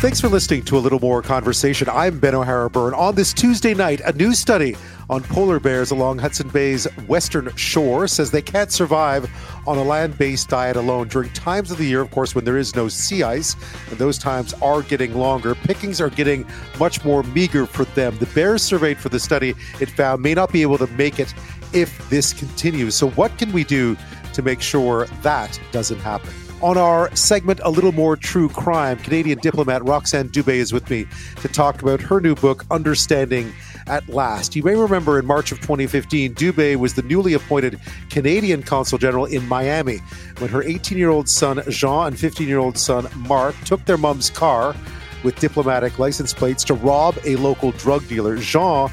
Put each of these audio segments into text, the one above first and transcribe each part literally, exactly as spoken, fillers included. Thanks for listening to A Little More Conversation. I'm Ben O'Hara Byrne. On this Tuesday night, a new study on polar bears along Hudson Bay's western shore says they can't survive on a land-based diet alone during times of the year, of course, when there is no sea ice, and those times are getting longer. Pickings are getting much more meager for them. The bears surveyed for the study, it found, may not be able to make it if this continues. So what can we do to make sure that doesn't happen? On our segment, A Little More True Crime, Canadian diplomat Roxanne Dubé is with me to talk about her new book, Understanding at Last. You may remember in March of twenty fifteen, Dubé was the newly appointed Canadian Consul General in Miami when her eighteen-year-old son, Jean, and fifteen-year-old son, Mark, took their mom's car with diplomatic license plates to rob a local drug dealer. Jean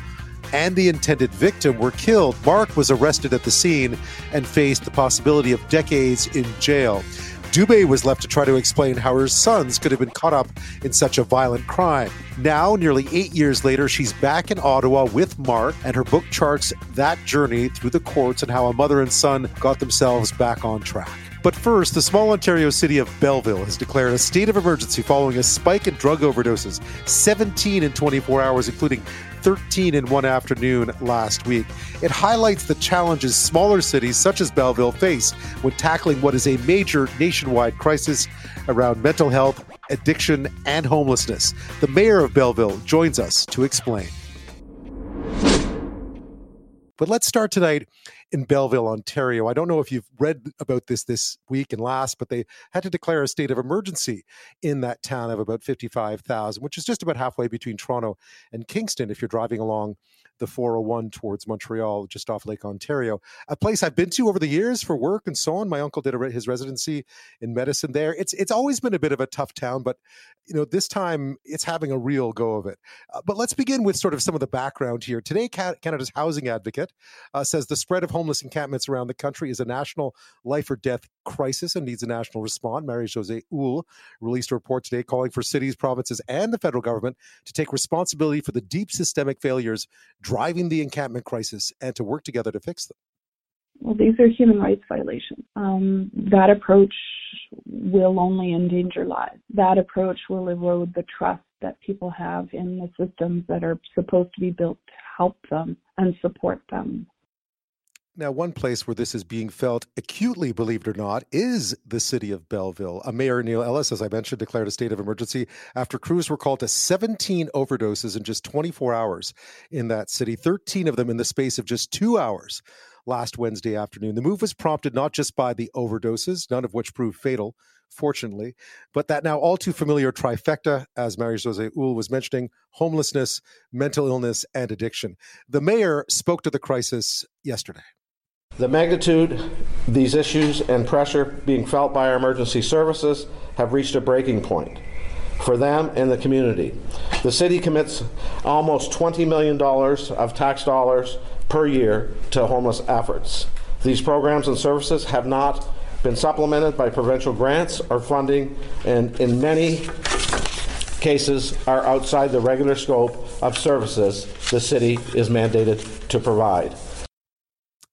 and the intended victim were killed. Mark was arrested at the scene and faced the possibility of decades in jail. Dubé was left to try to explain how her sons could have been caught up in such a violent crime. Now, nearly eight years later, she's back in Ottawa with Mark, and her book charts that journey through the courts and how a mother and son got themselves back on track. But first, the small Ontario city of Belleville has declared a state of emergency following a spike in drug overdoses, seventeen in twenty-four hours, including thirteen in one afternoon last week. It highlights the challenges smaller cities such as Belleville face when tackling what is a major nationwide crisis around mental health, addiction, and homelessness. The mayor of Belleville joins us to explain. But let's start tonight in Belleville, Ontario. I don't know if you've read about this this week and last, but they had to declare a state of emergency in that town of about fifty-five thousand, which is just about halfway between Toronto and Kingston if you're driving along the four oh one towards Montreal, just off Lake Ontario, a place I've been to over the years for work and so on. My uncle did a, his residency in medicine there. It's it's always been a bit of a tough town, but you know this time it's having a real go of it. Uh, but let's begin with sort of some of the background here. Today, Canada's housing advocate uh, says the spread of homeless encampments around the country is a national life or death crisis and needs a national response. Marie-Josée Houle released a report today calling for cities, provinces, and the federal government to take responsibility for the deep systemic failures driving the encampment crisis and to work together to fix them. Well, these are human rights violations. Um, that approach will only endanger lives. That approach will erode the trust that people have in the systems that are supposed to be built to help them and support them. Now, one place where this is being felt acutely, believe it or not, is the city of Belleville. A mayor, Neil Ellis, as I mentioned, declared a state of emergency after crews were called to seventeen overdoses in just twenty-four hours in that city, thirteen of them in the space of just two hours last Wednesday afternoon. The move was prompted not just by the overdoses, none of which proved fatal, fortunately, but that now all too familiar trifecta, as Marie-Josée Houle was mentioning, homelessness, mental illness, and addiction. The mayor spoke to the crisis yesterday. The magnitude, these issues, and pressure being felt by our emergency services have reached a breaking point for them and the community. The city commits almost twenty million dollars of tax dollars per year to homeless efforts. These programs and services have not been supplemented by provincial grants or funding, and in many cases are outside the regular scope of services the city is mandated to provide.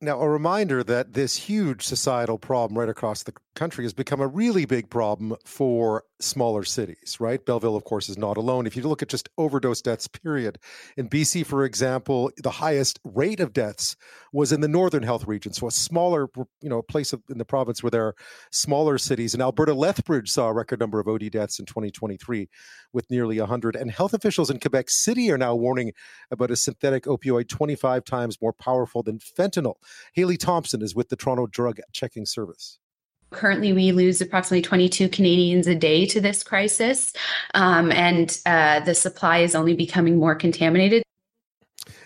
Now, a reminder that this huge societal problem right across the country has become a really big problem for smaller cities, right? Belleville, of course, is not alone. If you look at just overdose deaths, period. In B C, for example, the highest rate of deaths was in the northern health region, so a smaller, you know, place in the province where there are smaller cities. And Alberta Lethbridge saw a record number of O D deaths in twenty twenty-three with nearly one hundred. And health officials in Quebec City are now warning about a synthetic opioid twenty-five times more powerful than fentanyl. Haley Thompson is with the Toronto Drug Checking Service. Currently, we lose approximately twenty-two Canadians a day to this crisis, um, and uh, the supply is only becoming more contaminated.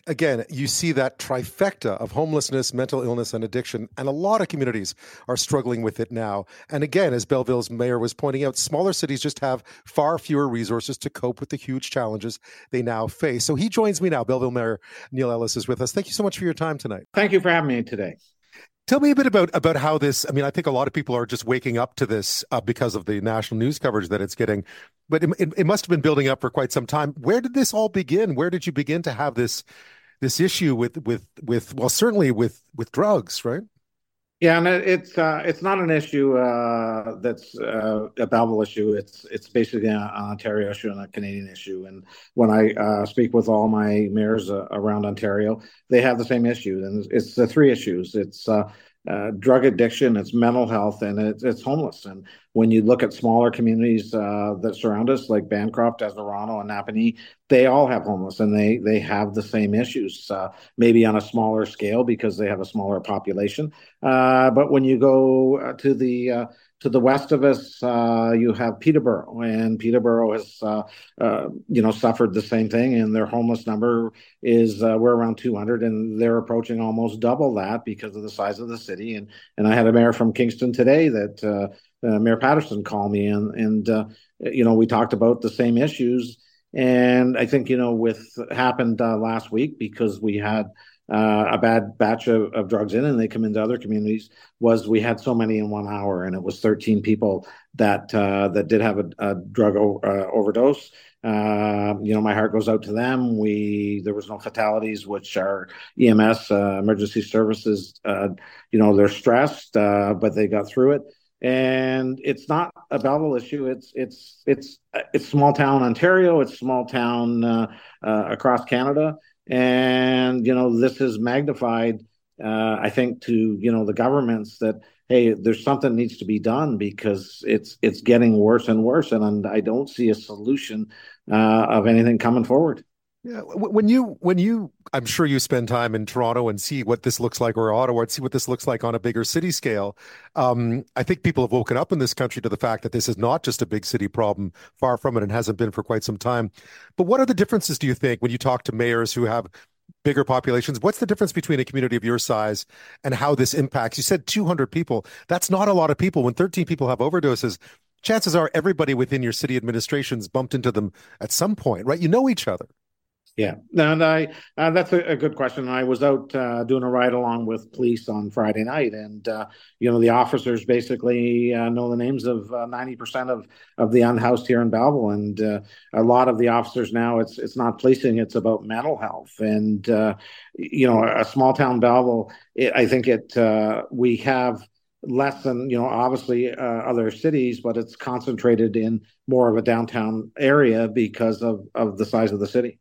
Again, you see that trifecta of homelessness, mental illness, and addiction, and a lot of communities are struggling with it now. And again, as Belleville's mayor was pointing out, smaller cities just have far fewer resources to cope with the huge challenges they now face. So he joins me now. Belleville Mayor Neil Ellis is with us. Thank you so much for your time tonight. Thank you for having me today. Tell me a bit about, about how this, I mean, I think a lot of people are just waking up to this uh, because of the national news coverage that it's getting, but it, it, it must have been building up for quite some time. Where did this all begin? Where did you begin to have this this issue with, with, with well, certainly with, with drugs, right? Yeah, and it's uh, it's not an issue uh, that's uh, a Belleville issue. It's it's basically an Ontario issue and a Canadian issue. And when I uh, speak with all my mayors uh, around Ontario, they have the same issue. And it's, it's the three issues. It's uh, uh, drug addiction, it's mental health, and it's, it's homeless. And when you look at smaller communities uh, that surround us, like Bancroft, Deseronto, and Napanee, they all have homeless, and they they have the same issues, uh, maybe on a smaller scale because they have a smaller population. Uh, but when you go to the uh, to the west of us, uh, you have Peterborough, and Peterborough has uh, uh, you know suffered the same thing, and their homeless number is uh, we're around two hundred, and they're approaching almost double that because of the size of the city. And and I had a mayor from Kingston today that uh, uh, Mayor Patterson called me, and and uh, you know we talked about the same issues. And I think, you know, with happened uh, last week because we had uh, a bad batch of, of drugs in and they come into other communities was we had so many in one hour, and it was thirteen people that uh, that did have a, a drug o- uh, overdose. Uh, you know, my heart goes out to them. We there was no fatalities, which are E M S, uh, emergency services. Uh, you know, they're stressed, uh, but they got through it. And it's not a Belleville issue. It's it's it's it's small town Ontario. It's small town uh, uh, across Canada. And you know this is magnified. Uh, I think to you know the governments that hey, there's something needs to be done because it's it's getting worse and worse. And, and I don't see a solution uh, of anything coming forward. Yeah, when you when you, I'm sure you spend time in Toronto and see what this looks like, or Ottawa, and see what this looks like on a bigger city scale. Um, I think people have woken up in this country to the fact that this is not just a big city problem. Far from it, and hasn't been for quite some time. But what are the differences, do you think, when you talk to mayors who have bigger populations? What's the difference between a community of your size and how this impacts? You said two hundred people. That's not a lot of people. When thirteen people have overdoses, chances are everybody within your city administration's bumped into them at some point, right? You know each other. Yeah, and I uh, that's a, a good question. I was out uh, doing a ride along with police on Friday night, and uh, you know the officers basically uh, know the names of uh, ninety percent of, of the unhoused here in Belleville, and uh, a lot of the officers now it's it's not policing, it's about mental health, and uh, you know a small town Belleville. It, I think it uh, we have. Less than, you know, obviously uh, other cities, but it's concentrated in more of a downtown area because of, of the size of the city.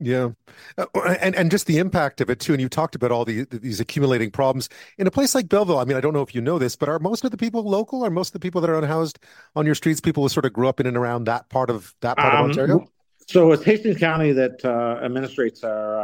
Yeah. Uh, and, and just the impact of it, too. And you talked about all the, these accumulating problems in a place like Belleville. I mean, I don't know if you know this, but are most of the people local? Are most of the people that are unhoused on your streets people who sort of grew up in and around that part of that part um, of Ontario? So it's Hastings County that uh, administrates our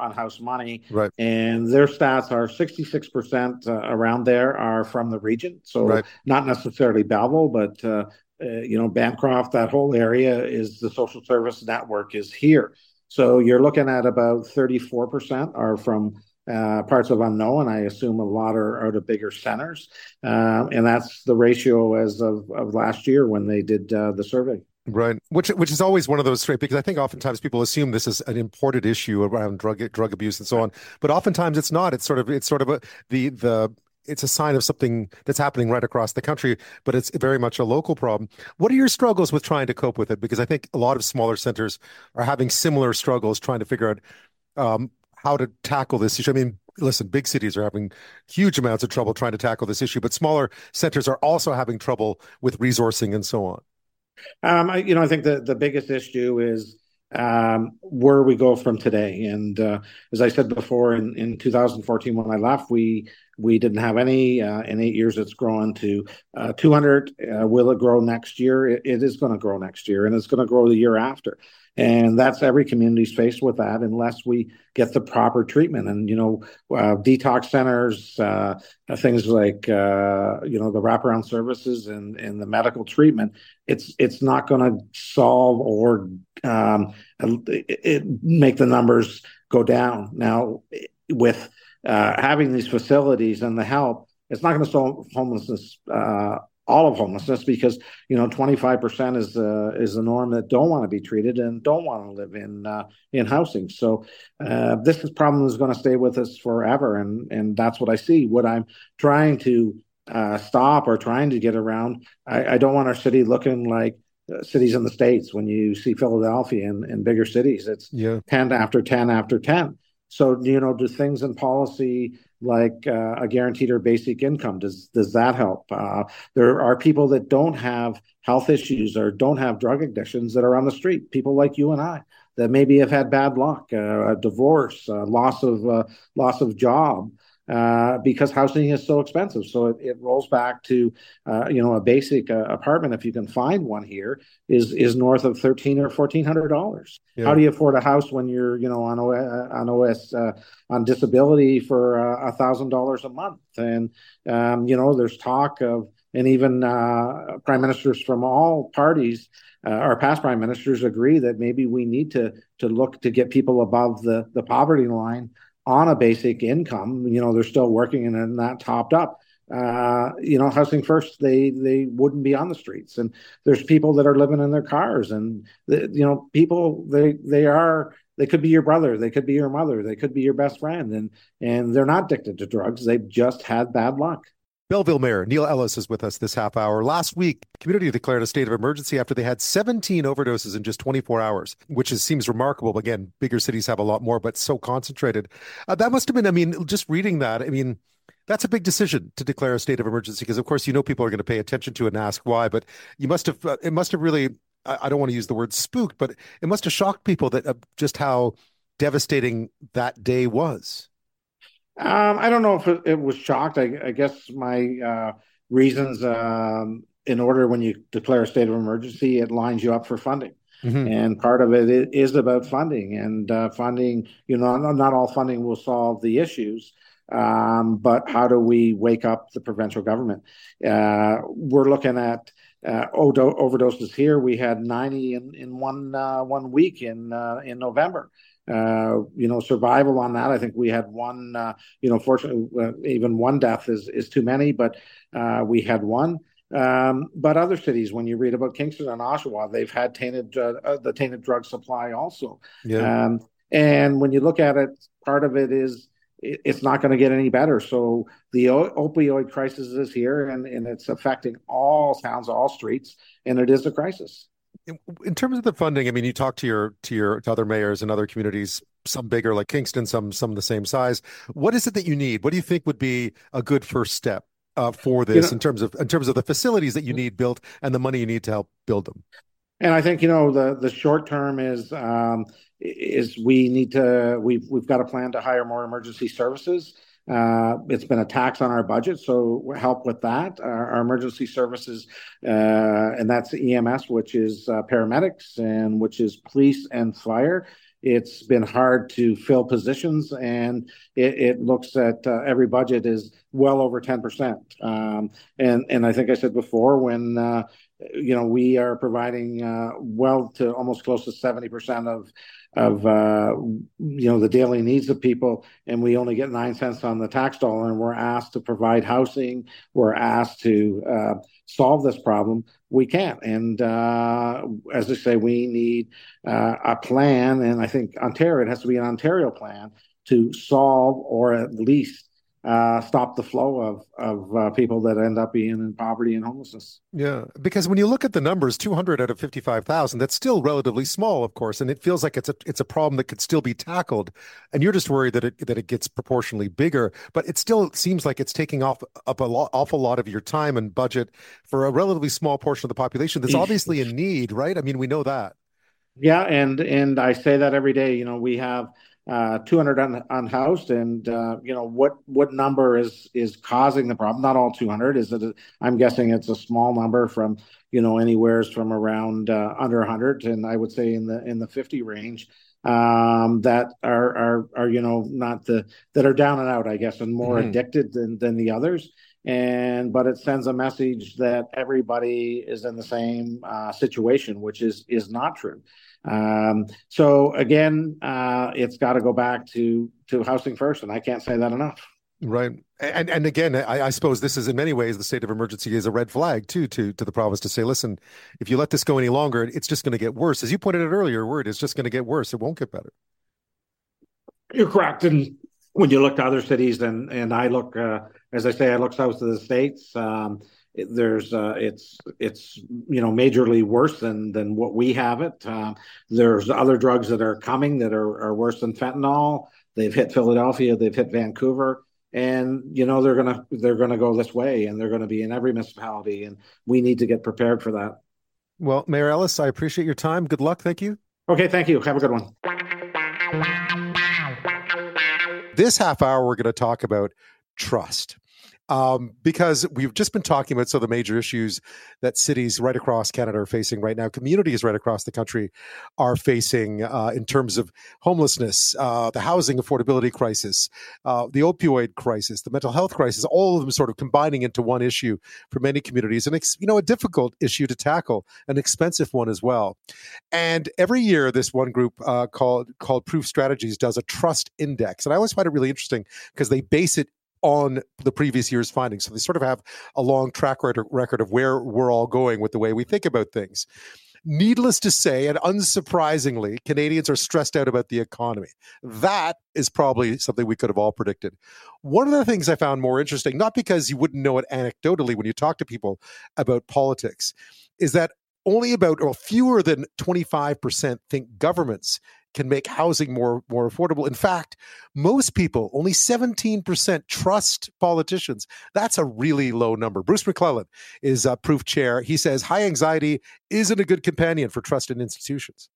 uh, unhoused money, right. And their stats are sixty-six percent uh, around there are from the region. So right. Not necessarily Belleville, but uh, uh, you know Bancroft, that whole area is the social service network is here. So you're looking at about thirty-four percent are from uh, parts of unknown. I assume a lot are out of bigger centers, uh, and that's the ratio as of, of last year when they did uh, the survey. Right, which which is always one of those, right? Because I think oftentimes people assume this is an imported issue around drug drug abuse and so on, but oftentimes it's not. It's sort of it's sort of a, the the it's a sign of something that's happening right across the country, but it's very much a local problem. What are your struggles with trying to cope with it? Because I think a lot of smaller centers are having similar struggles trying to figure out um, how to tackle this issue. I mean, listen, big cities are having huge amounts of trouble trying to tackle this issue, but smaller centers are also having trouble with resourcing and so on. Um, I, you know, I think the, the biggest issue is um, where we go from today. And uh, as I said before, in, in two thousand fourteen, when I left, we we didn't have any. Uh, in eight years, it's grown to uh, two hundred. Uh, will it grow next year? It, it is going to grow next year, and it's going to grow the year after. And that's every community's faced with that unless we get the proper treatment. And, you know, uh, detox centers, uh, things like, uh, you know, the wraparound services and, and the medical treatment, it's it's not going to solve or um, it, it make the numbers go down. Now, with uh, having these facilities and the help, it's not going to solve homelessness uh all of homelessness, because, you know, twenty-five percent is the uh, is the norm that don't want to be treated and don't want to live in uh, in housing. So uh, this problem is going to stay with us forever. And, and that's what I see. What I'm trying to uh, stop or trying to get around, I, I don't want our city looking like cities in the States when you see Philadelphia and, and bigger cities. It's yeah. ten after ten after ten. So, you know, do things in policy like uh, a guaranteed or basic income, does does that help? Uh, there are people that don't have health issues or don't have drug addictions that are on the street, people like you and I that maybe have had bad luck, uh, a divorce, uh, loss of uh, loss of job, uh, because housing is so expensive. So it, it rolls back to, uh, you know, a basic uh, apartment, if you can find one here, is is north of thirteen hundred dollars or fourteen hundred dollars. Yeah. How do you afford a house when you're, you know, on O S, on O S uh, on disability for a uh, thousand dollars a month? And um, you know, there's talk of, and even uh, prime ministers from all parties. Uh, our past prime ministers agree that maybe we need to to look to get people above the, the poverty line on a basic income. You know, they're still working and they're not topped up. Uh, you know, housing first, they they wouldn't be on the streets. And there's people that are living in their cars. And, the, you know, people, they they are, they could be your brother. They could be your mother. They could be your best friend. And, and they're not addicted to drugs. They've just had bad luck. Belleville Mayor Neil Ellis is with us this half hour. Last week, community declared a state of emergency after they had seventeen overdoses in just twenty-four hours, which is, seems remarkable. Again, bigger cities have a lot more, but so concentrated. Uh, that must have been, I mean, just reading that, I mean, that's a big decision to declare a state of emergency because, of course, you know, people are going to pay attention to it and ask why. But you must have, uh, it must have really, I, I don't want to use the word spooked, but it must have shocked people that uh, just how devastating that day was. Um, I don't know if it, it was shocked. I, I guess my uh, reasons um, in order when you declare a state of emergency, it lines you up for funding. Mm-hmm. And part of it is about funding and uh, funding. You know, not all funding will solve the issues. Um, but how do we wake up the provincial government? Uh, we're looking at uh, overd- overdoses here. We had ninety in, in one uh, one week in uh, in November. Uh, you know, survival on that. I think we had one, uh, you know, fortunately, uh, even one death is, is too many, but uh, we had one. Um, but other cities, when you read about Kingston and Oshawa, they've had tainted uh, the tainted drug supply also. Yeah. Um, and when you look at it, part of it is it, it's not going to get any better. So the o- opioid crisis is here and, and it's affecting all towns, all streets, and it is a crisis. In terms of the funding, I mean, you talk to your to your to other mayors and other communities, some bigger like Kingston, some some the same size. What is it that you need? What do you think would be a good first step uh, for this you know, in terms of in terms of the facilities that you need built and the money you need to help build them? And I think, you know, the, the short term is um, is we need to we've we've got a plan to hire more emergency services. Uh, it's been a tax on our budget, so help with that. Our, our emergency services, uh, and that's E M S, which is uh, paramedics, and which is police and fire. It's been hard to fill positions, and it, it looks at uh, every budget is well over ten percent. Um, and, and I think I said before when, uh, you know, we are providing uh, well to almost close to seventy percent of of, uh, you know, the daily needs of people. And we only get nine cents on the tax dollar and we're asked to provide housing. We're asked to uh, solve this problem. We can't. And uh, as I say, we need uh, a plan. And I think Ontario, it has to be an Ontario plan to solve or at least Uh, stop the flow of of uh, people that end up being in poverty and homelessness. Yeah, because when you look at the numbers, two hundred out of fifty-five thousand, that's still relatively small, of course, and it feels like it's a it's a problem that could still be tackled. And you're just worried that it that it gets proportionally bigger, but it still seems like it's taking off up a lot, awful lot of your time and budget for a relatively small portion of the population that's obviously in need, right? I mean, we know that. Yeah, and and I say that every day. You know, we have. Uh, two hundred un- unhoused, and uh, you know what? What number is is causing the problem? Not all two hundred. Is it? A, I'm guessing it's a small number from you know anywhere's from around uh, under one hundred, and I would say in the in the fifty range um, that are are are you know not the that are down and out, I guess, and more mm-hmm. addicted than than the others. And but it sends a message that everybody is in the same uh, situation, which is is not true. Um, so again, uh, it's got to go back to, to housing first. And I can't say that enough. Right. And, and again, I, I suppose this is in many ways, the state of emergency is a red flag too, to, to the province to say, listen, if you let this go any longer, it's just going to get worse. As you pointed out earlier, word, it's just going to get worse. It won't get better. You're correct. And when you look to other cities and, and I look, uh, as I say, I look south to the States, um, There's uh, it's it's you know majorly worse than than what we have it. Uh, there's other drugs that are coming that are, are worse than fentanyl. They've hit Philadelphia, they've hit Vancouver, and you know they're gonna they're gonna go this way, and they're gonna be in every municipality, and we need to get prepared for that. Well, Mayor Ellis, I appreciate your time. Good luck. Thank you. Okay, thank you. Have a good one. This half hour, we're going to talk about trust. Um, because we've just been talking about some of the major issues that cities right across Canada are facing right now, communities right across the country are facing uh, in terms of homelessness, uh, the housing affordability crisis, uh, the opioid crisis, the mental health crisis, all of them sort of combining into one issue for many communities, and it's, you know, a difficult issue to tackle, an expensive one as well. And every year, this one group uh, called called Proof Strategies does a trust index, and I always find it really interesting because they base it on the previous year's findings. So they sort of have a long track record of where we're all going with the way we think about things. Needless to say, and unsurprisingly, Canadians are stressed out about the economy. That is probably something we could have all predicted. One of the things I found more interesting, not because you wouldn't know it anecdotally when you talk to people about politics, is that only about, or fewer than twenty-five percent think governments can make housing more, more affordable. In fact, most people, only seventeen percent trust politicians. That's a really low number. Bruce MacLellan is a Proof chair. He says high anxiety isn't a good companion for trust in institutions.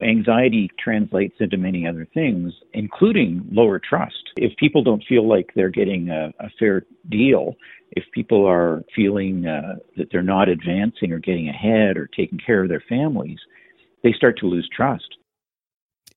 Anxiety translates into many other things, including lower trust. If people don't feel like they're getting a, a fair deal, if people are feeling uh, that they're not advancing or getting ahead or taking care of their families, they start to lose trust.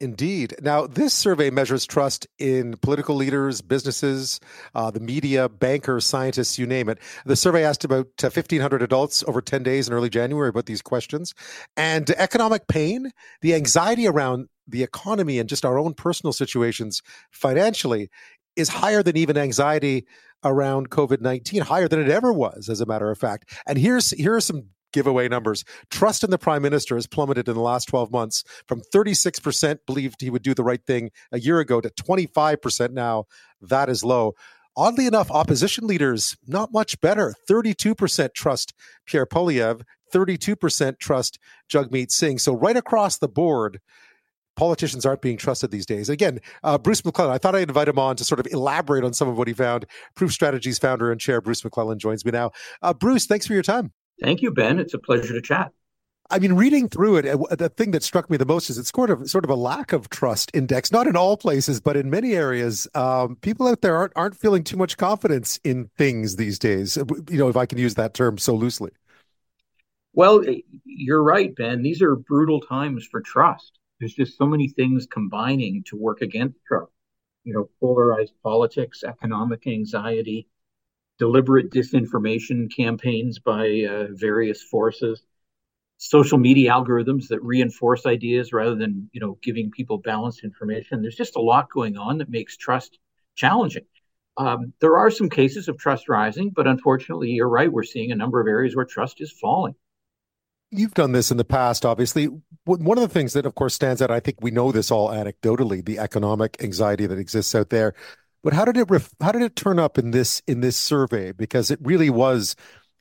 Indeed. Now, this survey measures trust in political leaders, businesses, uh, the media, bankers, scientists, you name it. The survey asked about uh, fifteen hundred adults over ten days in early January about these questions. And economic pain, the anxiety around the economy and just our own personal situations financially is higher than even anxiety around covid nineteen, higher than it ever was, as a matter of fact. And here's here are some giveaway numbers. Trust in the Prime Minister has plummeted in the last twelve months from thirty-six percent believed he would do the right thing a year ago to twenty-five percent now. That is low. Oddly enough, opposition leaders, not much better. thirty-two percent trust Pierre Poilievre, thirty-two percent trust Jagmeet Singh. So right across the board, politicians aren't being trusted these days. Again, uh, Bruce MacLellan, I thought I'd invite him on to sort of elaborate on some of what he found. Proof Strategies founder and chair Bruce MacLellan joins me now. Uh, Bruce, thanks for your time. Thank you, Ben. It's a pleasure to chat. I mean, reading through it, the thing that struck me the most is it's sort of sort of a lack of trust index, not in all places, but in many areas. Um, people out there aren't aren't feeling too much confidence in things these days, you know, if I can use that term so loosely. Well, you're right, Ben. These are brutal times for trust. There's just so many things combining to work against trust. You know, polarized politics, economic anxiety, deliberate disinformation campaigns by uh, various forces, social media algorithms that reinforce ideas rather than, you know, giving people balanced information. There's just a lot going on that makes trust challenging. Um, there are some cases of trust rising, but unfortunately, you're right, we're seeing a number of areas where trust is falling. You've done this in the past, obviously. One of the things that, of course, stands out, I think we know this all anecdotally, the economic anxiety that exists out there. But how did it ref- how did it turn up in this in this survey? Because it really was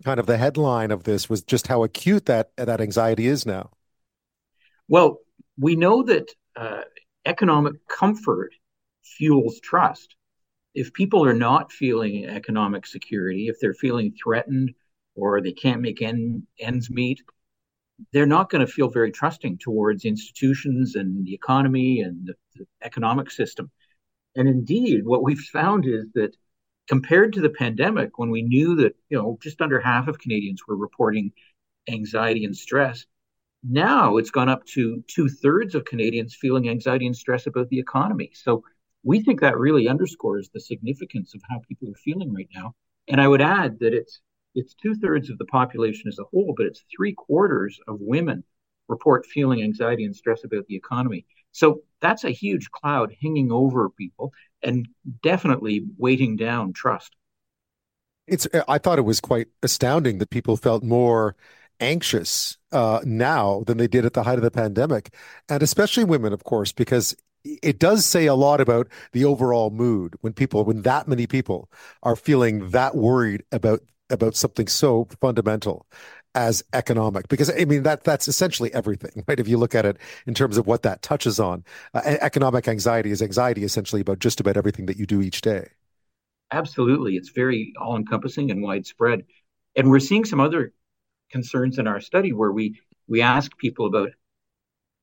kind of the headline of this was just how acute that that anxiety is now. Well, we know that uh, economic comfort fuels trust. If people are not feeling economic security, if they're feeling threatened or they can't make end, ends meet, they're not going to feel very trusting towards institutions and the economy and the, the economic system. And indeed, what we've found is that compared to the pandemic, when we knew that, you know, just under half of Canadians were reporting anxiety and stress, now it's gone up to two thirds of Canadians feeling anxiety and stress about the economy. So we think that really underscores the significance of how people are feeling right now. And I would add that it's it's two thirds of the population as a whole, but it's three quarters of women report feeling anxiety and stress about the economy. So that's a huge cloud hanging over people and definitely weighting down trust. It's. I thought it was quite astounding that people felt more anxious uh, now than they did at the height of the pandemic, and especially women, of course, because it does say a lot about the overall mood when people, when that many people are feeling that worried about about something so fundamental. as economic, because I mean, that that's essentially everything, right? If you look at it in terms of what that touches on, uh, economic anxiety is anxiety essentially about just about everything that you do each day. Absolutely. It's very all-encompassing and widespread. And we're seeing some other concerns in our study where we, we ask people about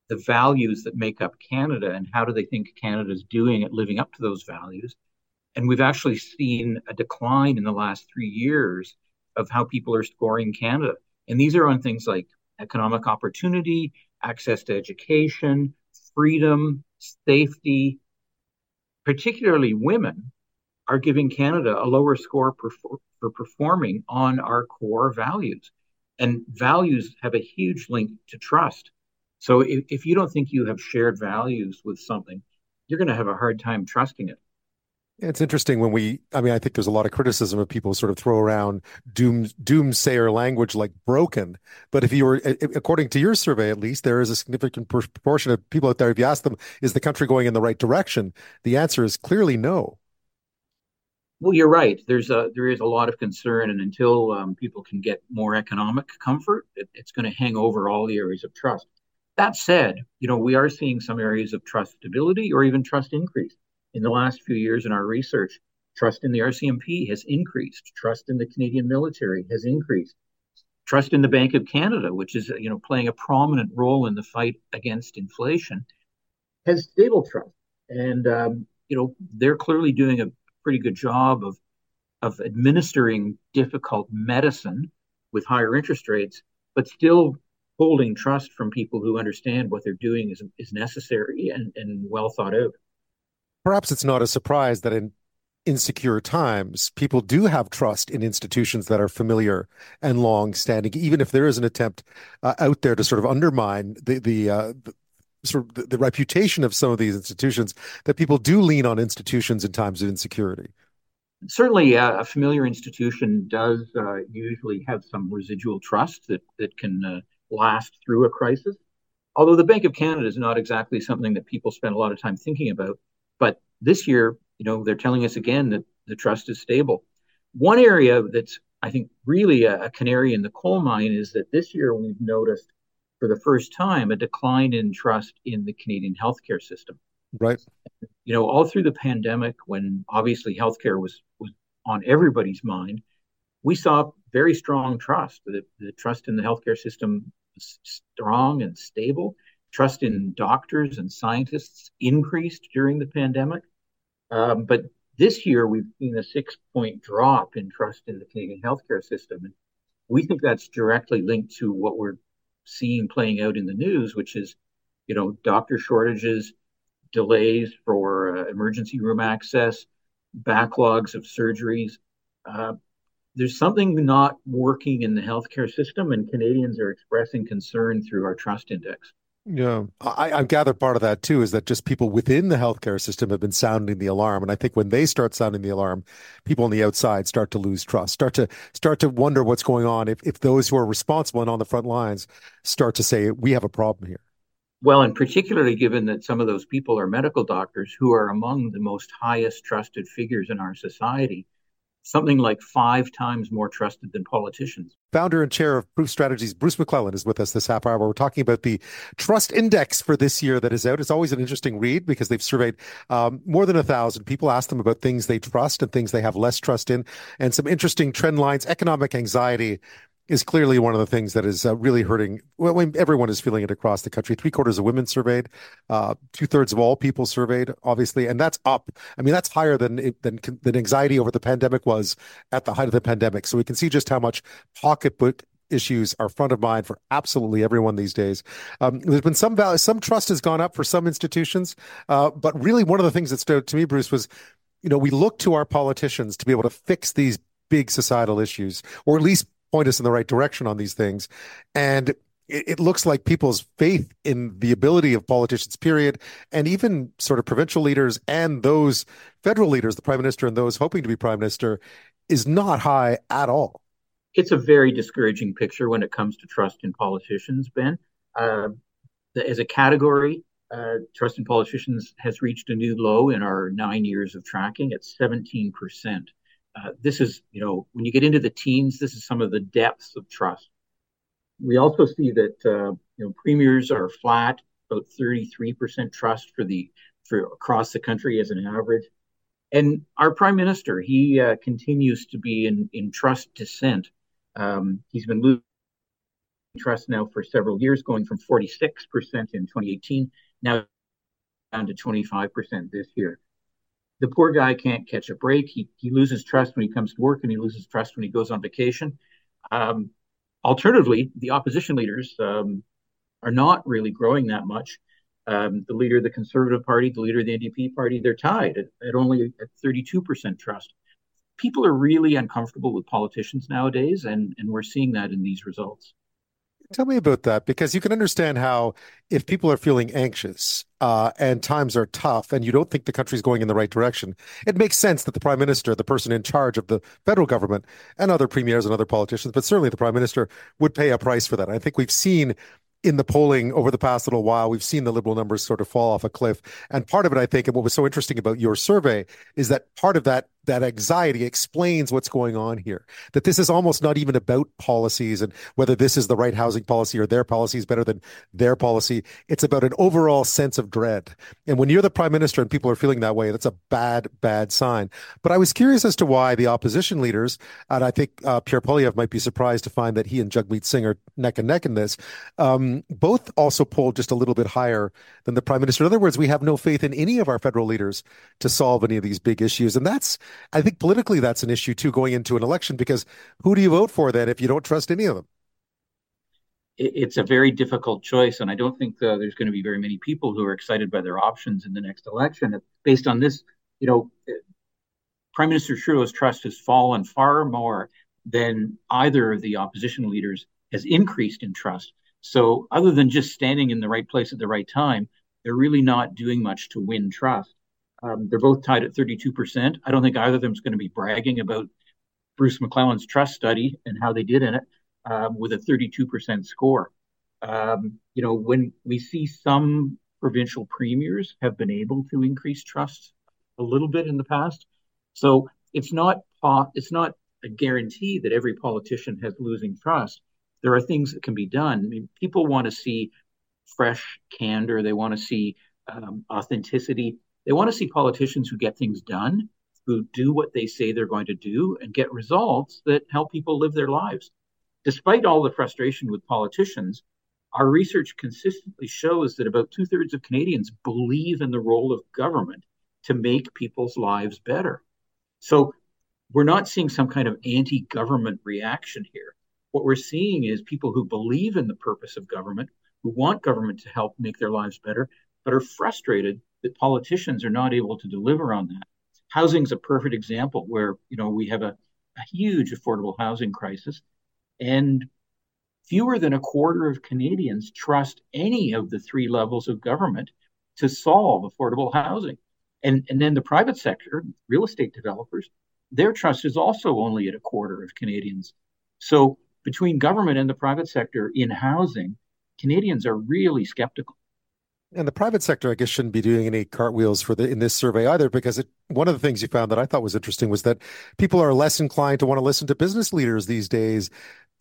the values that make up Canada and how do they think Canada is doing at living up to those values. And we've actually seen a decline in the last three years of how people are scoring Canada. And these are on things like economic opportunity, access to education, freedom, safety. Particularly women are giving Canada a lower score per, for performing on our core values. And values have a huge link to trust. So if, if you don't think you have shared values with something, you're going to have a hard time trusting it. It's interesting when we, I mean, I think there's a lot of criticism of people sort of throw around doom, doomsayer language like broken. But if you were, according to your survey, at least, there is a significant proportion of people out there, if you ask them, is the country going in the right direction? The answer is clearly no. Well, you're right. There's a, there is a lot of concern. And until um, people can get more economic comfort, it, it's going to hang over all the areas of trust. That said, you know, we are seeing some areas of trust stability or even trust increase. In the last few years in our research, trust in the R C M P has increased. Trust in the Canadian military has increased. Trust in the Bank of Canada, which is, you know, playing a prominent role in the fight against inflation, has stable trust. And, um, you know, they're clearly doing a pretty good job of, of administering difficult medicine with higher interest rates, but still holding trust from people who understand what they're doing is, is necessary and, and well thought out. Perhaps it's not a surprise that in insecure times, people do have trust in institutions that are familiar and long-standing, even if there is an attempt uh, out there to sort of undermine the the, uh, the sort of the, the reputation of some of these institutions. That people do lean on institutions in times of insecurity. Certainly, uh, a familiar institution does uh, usually have some residual trust that that can uh, last through a crisis. Although the Bank of Canada is not exactly something that people spend a lot of time thinking about. But this year, you know, they're telling us again that the trust is stable. One area that's, I think, really a, a canary in the coal mine is that this year we've noticed for the first time a decline in trust in the Canadian healthcare system. Right. You know, all through the pandemic, when obviously healthcare was, was on everybody's mind, we saw very strong trust. The, the trust in the healthcare system was strong and stable. Trust in doctors and scientists increased during the pandemic. Um, but this year, we've seen a six-point drop in trust in the Canadian healthcare system. And we think that's directly linked to what we're seeing playing out in the news, which is, you know, doctor shortages, delays for uh, emergency room access, backlogs of surgeries. Uh, there's something not working in the healthcare system, and Canadians are expressing concern through our trust index. Yeah, I, I gather part of that, too, is that just people within the healthcare system have been sounding the alarm. And I think when they start sounding the alarm, people on the outside start to lose trust, start to start to wonder what's going on. If, if those who are responsible and on the front lines start to say, we have a problem here. Well, and particularly given that some of those people are medical doctors who are among the most highest trusted figures in our society. Something like five times more trusted than politicians. Founder and chair of Proof Strategies, Bruce MacLellan, is with us this half hour. We're talking about the trust index for this year that is out. It's always an interesting read because they've surveyed um, more than a thousand people, asked them about things they trust and things they have less trust in, and some interesting trend lines. Economic anxiety is clearly one of the things that is uh, really hurting. Well, everyone is feeling it across the country. Three quarters of women surveyed, uh, two thirds of all people surveyed, obviously, and that's up. I mean, that's higher than than than anxiety over the pandemic was at the height of the pandemic. So we can see just how much pocketbook issues are front of mind for absolutely everyone these days. Um, there's been some value, some trust has gone up for some institutions, uh, but really one of the things that stood out to me, Bruce, was, you know, we look to our politicians to be able to fix these big societal issues, or at least point us in the right direction on these things. And it, it looks like people's faith in the ability of politicians, period, and even sort of provincial leaders and those federal leaders, the prime minister and those hoping to be prime minister, is not high at all. It's a very discouraging picture when it comes to trust in politicians, Ben. Uh, the, as a category, uh, trust in politicians has reached a new low in our nine years of tracking. It's seventeen percent. Uh, this is, you know, when you get into the teens, this is some of the depths of trust. We also see that uh, you know, premiers are flat, about thirty-three percent trust for the for across the country as an average. And our prime minister, he uh, continues to be in, in trust descent. Um, he's been losing trust now for several years, going from forty-six percent in twenty eighteen, now down to twenty-five percent this year. The poor guy can't catch a break. He he loses trust when he comes to work, and he loses trust when he goes on vacation. Um, alternatively, the opposition leaders um, are not really growing that much. Um, the leader of the Conservative Party, the leader of the N D P Party, they're tied at, at only at thirty-two percent trust. People are really uncomfortable with politicians nowadays, and, and we're seeing that in these results. Tell me about that, because you can understand how if people are feeling anxious uh, and times are tough and you don't think the country's going in the right direction, it makes sense that the prime minister, the person in charge of the federal government and other premiers and other politicians, but certainly the prime minister would pay a price for that. I think we've seen in the polling over the past little while, we've seen the Liberal numbers sort of fall off a cliff. And part of it, I think, and what was so interesting about your survey is that part of that That anxiety explains what's going on here, that this is almost not even about policies and whether this is the right housing policy or their policy is better than their policy. It's about an overall sense of dread. And when you're the prime minister and people are feeling that way, that's a bad, bad sign. But I was curious as to why the opposition leaders, and I think uh, Pierre Poilievre might be surprised to find that he and Jagmeet Singh are neck and neck in this, um, both also polled just a little bit higher than the prime minister. In other words, we have no faith in any of our federal leaders to solve any of these big issues. And that's, I think politically that's an issue too going into an election, because who do you vote for then if you don't trust any of them? It's a very difficult choice, and I don't think uh, there's going to be very many people who are excited by their options in the next election. Based on this, you know, Prime Minister Trudeau's trust has fallen far more than either of the opposition leaders has increased in trust. So other than just standing in the right place at the right time, they're really not doing much to win trust. Um, they're both tied at thirty-two percent. I don't think either of them is going to be bragging about Bruce MacLellan's trust study and how they did in it um, with a thirty-two percent score. Um, you know, when we see some provincial premiers have been able to increase trust a little bit in the past, so it's not uh, it's not a guarantee that every politician has losing trust. There are things that can be done. I mean, people want to see fresh candor. They want to see um, authenticity. They want to see politicians who get things done, who do what they say they're going to do and get results that help people live their lives. Despite all the frustration with politicians, our research consistently shows that about two thirds of Canadians believe in the role of government to make people's lives better. So we're not seeing some kind of anti-government reaction here. What we're seeing is people who believe in the purpose of government, who want government to help make their lives better, but are frustrated that politicians are not able to deliver on that. Housing's a perfect example where, you know, we have a, a huge affordable housing crisis, and fewer than a quarter of Canadians trust any of the three levels of government to solve affordable housing. And, and then the private sector, real estate developers, their trust is also only at a quarter of Canadians. So between government and the private sector in housing, Canadians are really skeptical. And the private sector, I guess, shouldn't be doing any cartwheels for the in this survey either, because it, one of the things you found that I thought was interesting was that people are less inclined to want to listen to business leaders these days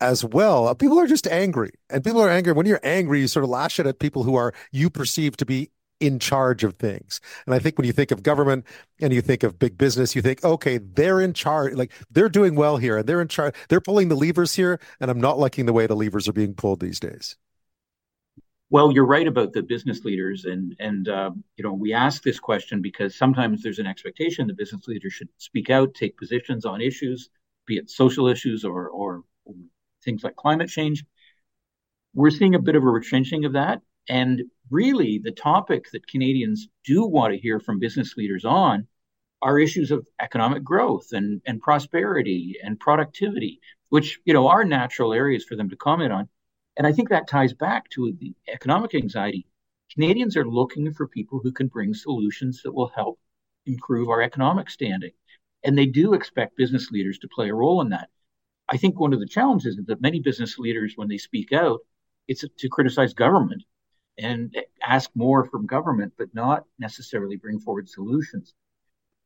as well. People are just angry, and people are angry. When you're angry, you sort of lash out at people who are you perceive to be in charge of things. And I think when you think of government and you think of big business, you think, okay, they're in charge, like they're doing well here and they're in charge. They're pulling the levers here, and I'm not liking the way the levers are being pulled these days. Well, you're right about the business leaders, and and uh, you know, we ask this question because sometimes there's an expectation that business leaders should speak out, take positions on issues, be it social issues or or, or things like climate change. We're seeing a bit of a retrenching of that, and really the topic that Canadians do want to hear from business leaders on are issues of economic growth and and prosperity and productivity, which, you know, are natural areas for them to comment on. And I think that ties back to the economic anxiety. Canadians are looking for people who can bring solutions that will help improve our economic standing. And they do expect business leaders to play a role in that. I think one of the challenges is that many business leaders, when they speak out, it's to criticize government and ask more from government, but not necessarily bring forward solutions.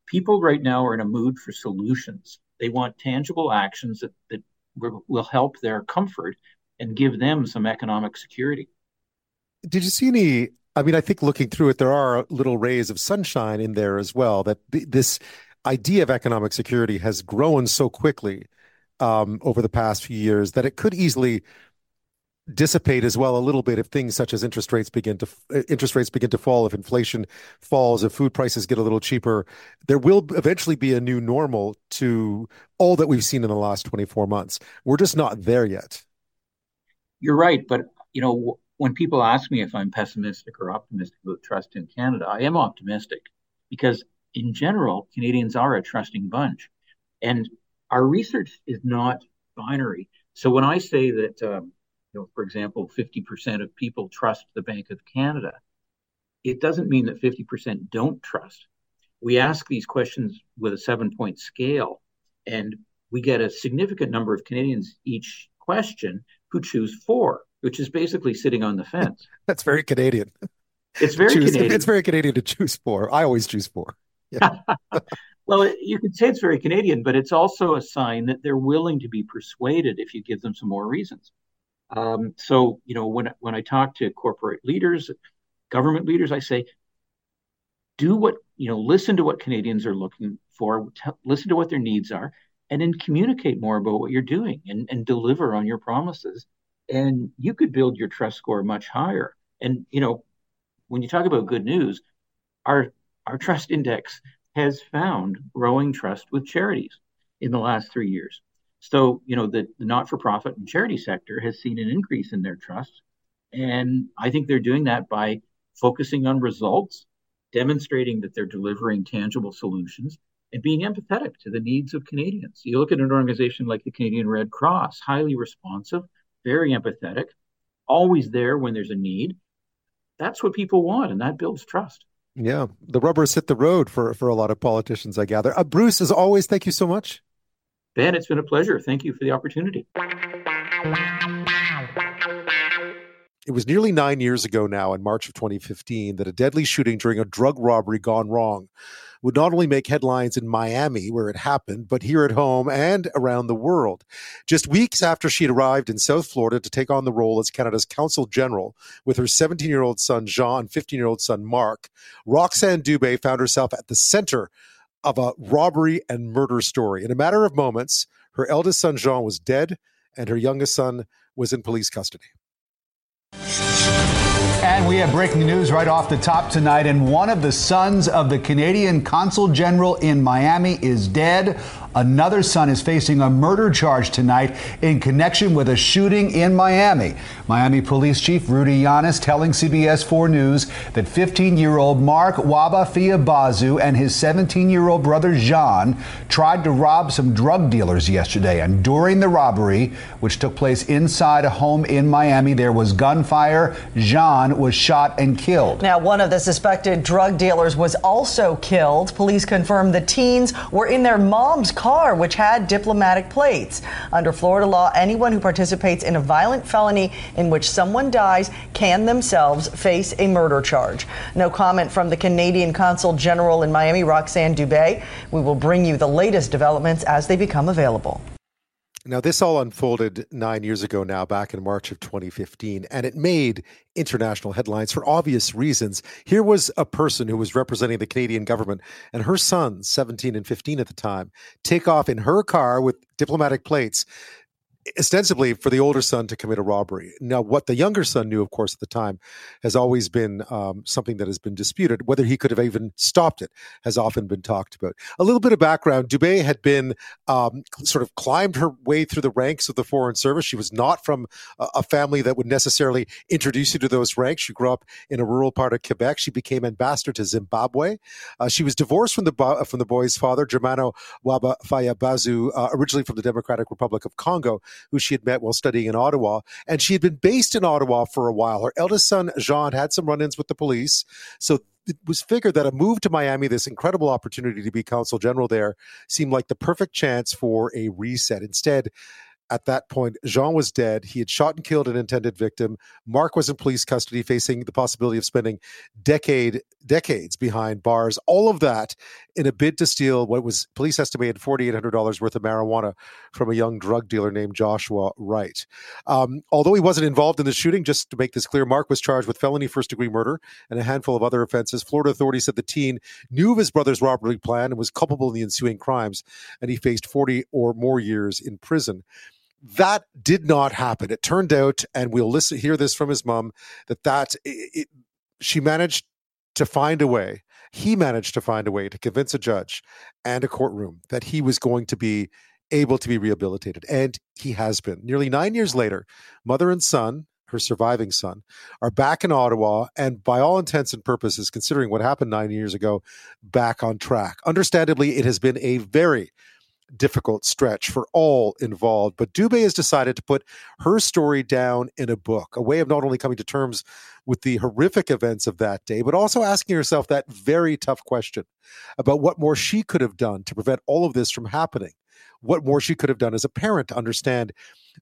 People right now are in a mood for solutions. They want tangible actions that, that will help their comfort and give them some economic security. Did you see any, I mean, I think looking through it, there are little rays of sunshine in there as well, that th- this idea of economic security has grown so quickly um, over the past few years that it could easily dissipate as well a little bit if things such as interest rates begin to interest rates begin to fall, if inflation falls, if food prices get a little cheaper. There will eventually be a new normal to all that we've seen in the last twenty-four months. We're just not there yet. You're right. But, you know, when people ask me if I'm pessimistic or optimistic about trust in Canada, I am optimistic because in general, Canadians are a trusting bunch and our research is not binary. So when I say that, um, you know, for example, fifty percent of people trust the Bank of Canada, it doesn't mean that fifty percent don't trust. We ask these questions with a seven-point scale, and we get a significant number of Canadians each question who choose four, which is basically sitting on the fence. That's very Canadian. It's very choose, Canadian. It's very Canadian to choose four. I always choose four. Yeah. Well, it, you could say it's very Canadian, but it's also a sign that they're willing to be persuaded if you give them some more reasons. Um, so, you know, when when I talk to corporate leaders, government leaders, I say, do what, you know, listen to what Canadians are looking for, t- listen to what their needs are, and then communicate more about what you're doing and, and deliver on your promises. And you could build your trust score much higher. And, you know, when you talk about good news, our our trust index has found growing trust with charities in the last three years. So, you know, the, the not-for-profit and charity sector has seen an increase in their trust. And I think they're doing that by focusing on results, demonstrating that they're delivering tangible solutions, and being empathetic to the needs of Canadians. You look at an organization like the Canadian Red Cross, highly responsive, very empathetic, always there when there's a need. That's what people want, and that builds trust. Yeah, the rubber has hit the road for, for a lot of politicians, I gather. Uh, Bruce, as always, thank you so much. Ben, it's been a pleasure. Thank you for the opportunity. It was nearly nine years ago now, in March of twenty fifteen, that a deadly shooting during a drug robbery gone wrong would not only make headlines in Miami, where it happened, but here at home and around the world. Just weeks after she had arrived in South Florida to take on the role as Canada's Consul General with her seventeen-year-old son, Jean, and fifteen-year-old son, Mark, Roxanne Dubé found herself at the center of a robbery and murder story. In a matter of moments, her eldest son, Jean, was dead, and her youngest son was in police custody. And we have breaking news right off the top tonight. And one of the sons of the Canadian Consul General in Miami is dead. Another son is facing a murder charge tonight in connection with a shooting in Miami. Miami Police Chief Rudy Yanis telling C B S four News that fifteen-year-old Mark Waba Fayabazu and his seventeen-year-old brother Jean tried to rob some drug dealers yesterday. And during the robbery, which took place inside a home in Miami, there was gunfire. Jean was shot and killed. Now, one of the suspected drug dealers was also killed. Police confirmed the teens were in their mom's car, which had diplomatic plates. Under Florida law, anyone who participates in a violent felony in which someone dies can themselves face a murder charge. No comment from the Canadian Consul General in Miami, Roxanne Dubé. We will bring you the latest developments as they become available. Now, this all unfolded nine years ago now, back in March of twenty fifteen, and it made international headlines for obvious reasons. Here was a person who was representing the Canadian government and her sons, seventeen and fifteen at the time, take off in her car with diplomatic plates, ostensibly for the older son to commit a robbery. Now, what the younger son knew, of course, at the time has always been um, something that has been disputed. Whether he could have even stopped it has often been talked about. A little bit of background. Dubé had been um, sort of climbed her way through the ranks of the Foreign Service. She was not from a, a family that would necessarily introduce you to those ranks. She grew up in a rural part of Quebec. She became ambassador to Zimbabwe. Uh, she was divorced from the bo- from the boy's father, Germano Waba Fayabazu, uh, originally from the Democratic Republic of Congo, who she had met while studying in Ottawa. And she had been based in Ottawa for a while. Her eldest son, Jean, had some run-ins with the police. So it was figured that a move to Miami, this incredible opportunity to be Consul General there, seemed like the perfect chance for a reset. Instead, At that point, Jean was dead. He had shot and killed an intended victim. Mark was in police custody, facing the possibility of spending decade, decades behind bars. All of that in a bid to steal what was police estimated four thousand eight hundred dollars worth of marijuana from a young drug dealer named Joshua Wright. Um, although he wasn't involved in the shooting, just to make this clear, Mark was charged with felony first-degree murder and a handful of other offenses. Florida authorities said the teen knew of his brother's robbery plan and was culpable in the ensuing crimes, and he faced forty or more years in prison. That did not happen. It turned out, and we'll listen, hear this from his mom, that that it, it, she managed to find a way. He managed to find a way to convince a judge and a courtroom that he was going to be able to be rehabilitated. And he has been. Nearly nine years later, mother and son, her surviving son, are back in Ottawa and, by all intents and purposes, considering what happened nine years ago, back on track. Understandably, it has been a very difficult stretch for all involved, but Dubé has decided to put her story down in a book, a way of not only coming to terms with the horrific events of that day, but also asking herself that very tough question about what more she could have done to prevent all of this from happening, what more she could have done as a parent to understand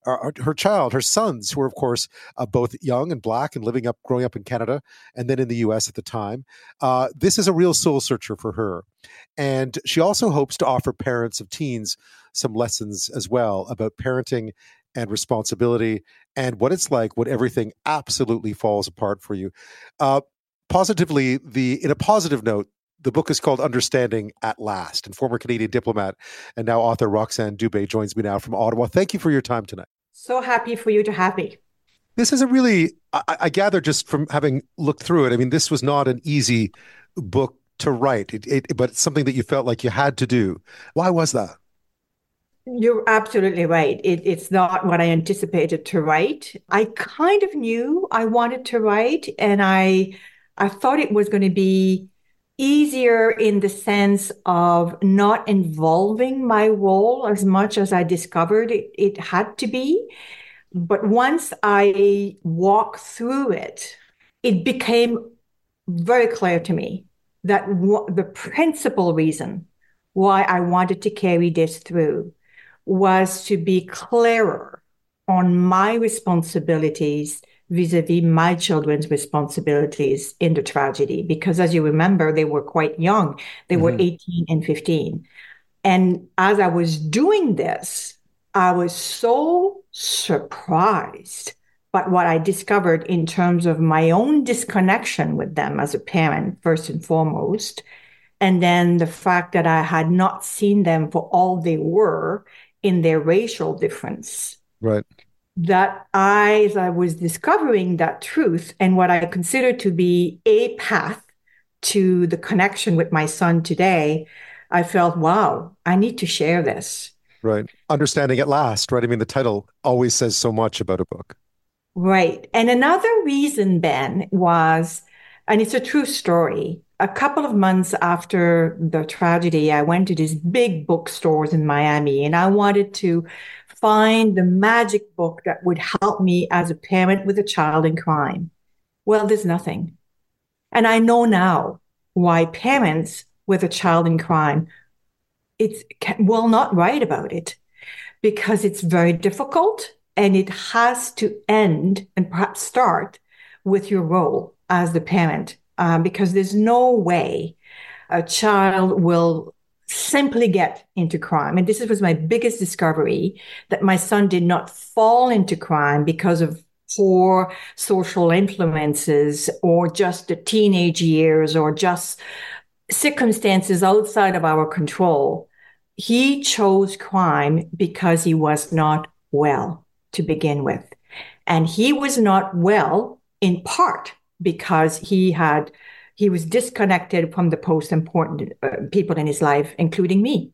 her, her child, her sons, who were, of course, uh, both young and black and living up, growing up in Canada and then in the U S at the time. Uh, this is a real soul searcher for her. And she also hopes to offer parents of teens some lessons as well about parenting and responsibility and what it's like when everything absolutely falls apart for you. Uh, positively, the in a positive note, the book is called Understanding at Last, and former Canadian diplomat and now author Roxanne Dubé joins me now from Ottawa. Thank you for your time tonight. So happy for you to have me. This is a really, I, I gather just from having looked through it, I mean, this was not an easy book to write, it, it, but it's something that you felt like you had to do. Why was that? You're absolutely right. It, it's not what I anticipated to write. I kind of knew I wanted to write, and I, I thought it was going to be easier in the sense of not involving my role as much as I discovered it, it had to be. But once I walked through it, it became very clear to me that w- the principal reason why I wanted to carry this through was to be clearer on my responsibilities vis-a-vis my children's responsibilities in the tragedy. Because as you remember, they were quite young. They mm-hmm. were eighteen and fifteen. And as I was doing this, I was so surprised by what I discovered in terms of my own disconnection with them as a parent, first and foremost. And then the fact that I had not seen them for all they were in their racial difference. Right. That I, as I was discovering that truth and what I consider to be a path to the connection with my son today, I felt, wow, I need to share this. Right. Understanding at Last, right? I mean, the title always says so much about a book. Right. And another reason, Ben, was, and it's a true story, a couple of months after the tragedy, I went to these big bookstores in Miami, and I wanted to find the magic book that would help me as a parent with a child in crime. Well, there's nothing. And I know now why parents with a child in crime it's, can, will not write about it, because it's very difficult and it has to end and perhaps start with your role as the parent, uh, because there's no way a child will simply get into crime. And this was my biggest discovery, that my son did not fall into crime because of poor social influences or just the teenage years or just circumstances outside of our control. He chose crime because he was not well to begin with. And he was not well in part because he had He was disconnected from the most important uh, people in his life, including me.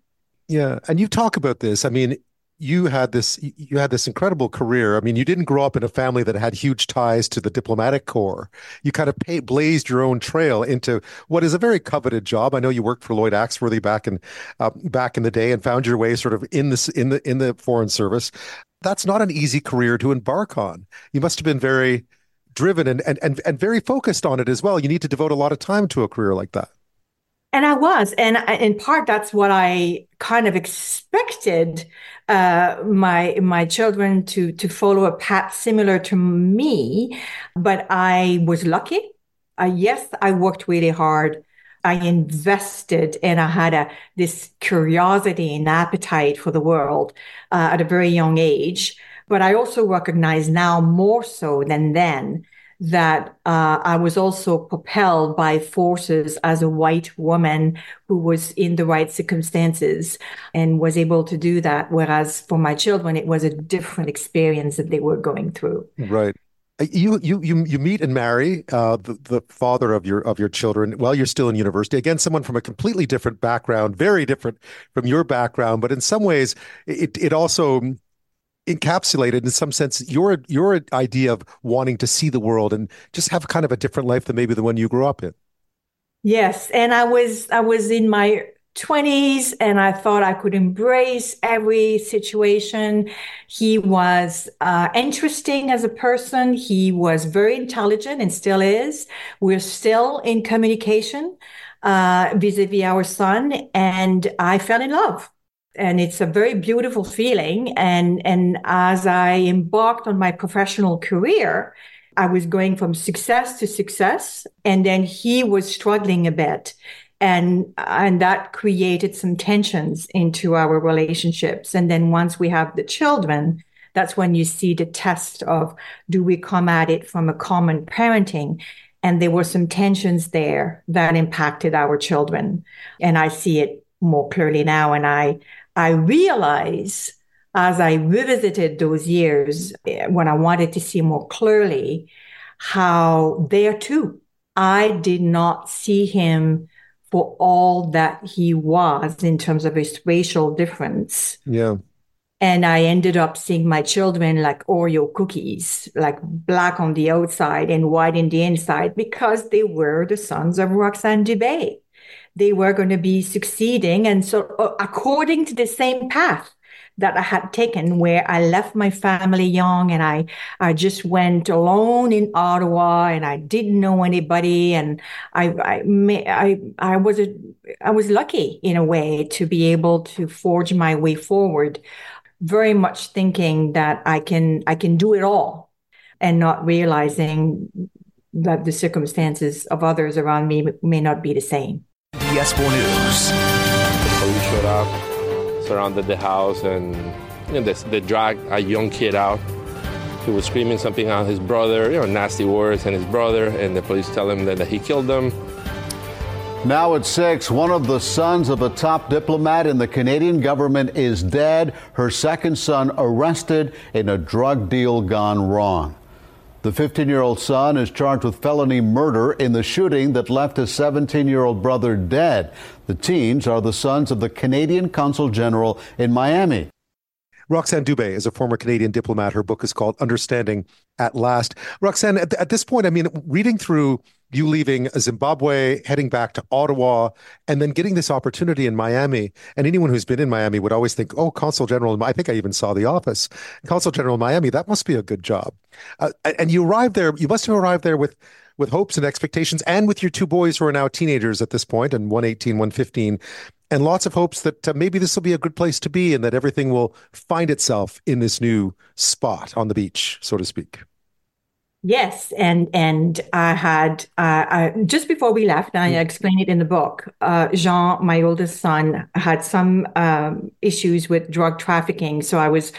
Yeah. And you talk about this. I mean, you had this, you had this incredible career. I mean, you didn't grow up in a family that had huge ties to the diplomatic corps. You kind of pay, blazed your own trail into what is a very coveted job. I know you worked for Lloyd Axworthy back in, uh, back in the day and found your way sort of in this, in the, in the Foreign Service. That's not an easy career to embark on. You must've been very driven and, and and and very focused on it as well. You need to devote a lot of time to a career like that. And I was. And in part, that's what I kind of expected uh, my my children to to follow a path similar to me. But I was lucky. Uh, yes, I worked really hard. I invested, and I had a, this curiosity and appetite for the world uh, at a very young age. But I also recognize now more so than then that uh, I was also propelled by forces as a white woman who was in the right circumstances and was able to do that. Whereas for my children, it was a different experience that they were going through. Right. You you you you meet and marry uh, the the father of your of your children while you're still in university. Again, someone from a completely different background, very different from your background, but in some ways, it it also encapsulated, in some sense, your your idea of wanting to see the world and just have kind of a different life than maybe the one you grew up in. Yes, and I was I was in my twenties, and I thought I could embrace every situation. He was uh, interesting as a person. He was very intelligent and still is. We're still in communication uh, vis-a-vis our son, and I fell in love. And it's a very beautiful feeling. And, and as I embarked on my professional career, I was going from success to success, and then he was struggling a bit. And and that created some tensions into our relationships. And then once we have the children, that's when you see the test of, do we come at it from a common parenting? And there were some tensions there that impacted our children. And I see it more clearly now. And I, I realize as I revisited those years, when I wanted to see more clearly, how there too, I did not see him for all that he was in terms of his racial difference. Yeah. And I ended up seeing my children like Oreo cookies, like black on the outside and white in the inside, because they were the sons of Roxanne Dubé. They were going to be succeeding. And so uh, according to the same path that I had taken, where I left my family young and I, I just went alone in Ottawa and I didn't know anybody. And I, I, I, I was, a, I was lucky in a way to be able to forge my way forward, very much thinking that I can, I can do it all, and not realizing that the circumstances of others around me may not be the same. D S four News. The police showed up, surrounded the house, and you know, they, they dragged a young kid out. He was screaming something at his brother, you know, nasty words, and his brother, and the police tell him that, that he killed them. Now at six, one of the sons of a top diplomat in the Canadian government is dead. Her second son arrested in a drug deal gone wrong. The fifteen-year-old son is charged with felony murder in the shooting that left his seventeen-year-old brother dead. The teens are the sons of the Canadian Consul General in Miami. Roxanne Dubé is a former Canadian diplomat. Her book is called Understanding at Last. Roxanne, at, at this point, I mean, reading through you leaving Zimbabwe, heading back to Ottawa, and then getting this opportunity in Miami. And anyone who's been in Miami would always think, oh, Consul General, I think I even saw The Office. Consul General in Miami, that must be a good job. Uh, and you arrived there, you must have arrived there with, with hopes and expectations, and with your two boys who are now teenagers at this point, and one eighteen, one fifteen, and lots of hopes that uh, maybe this will be a good place to be and that everything will find itself in this new spot on the beach, so to speak. Yes, and and I had, uh, I, just before we left, I explained it in the book, uh, Jean, my oldest son, had some um, issues with drug trafficking. So I was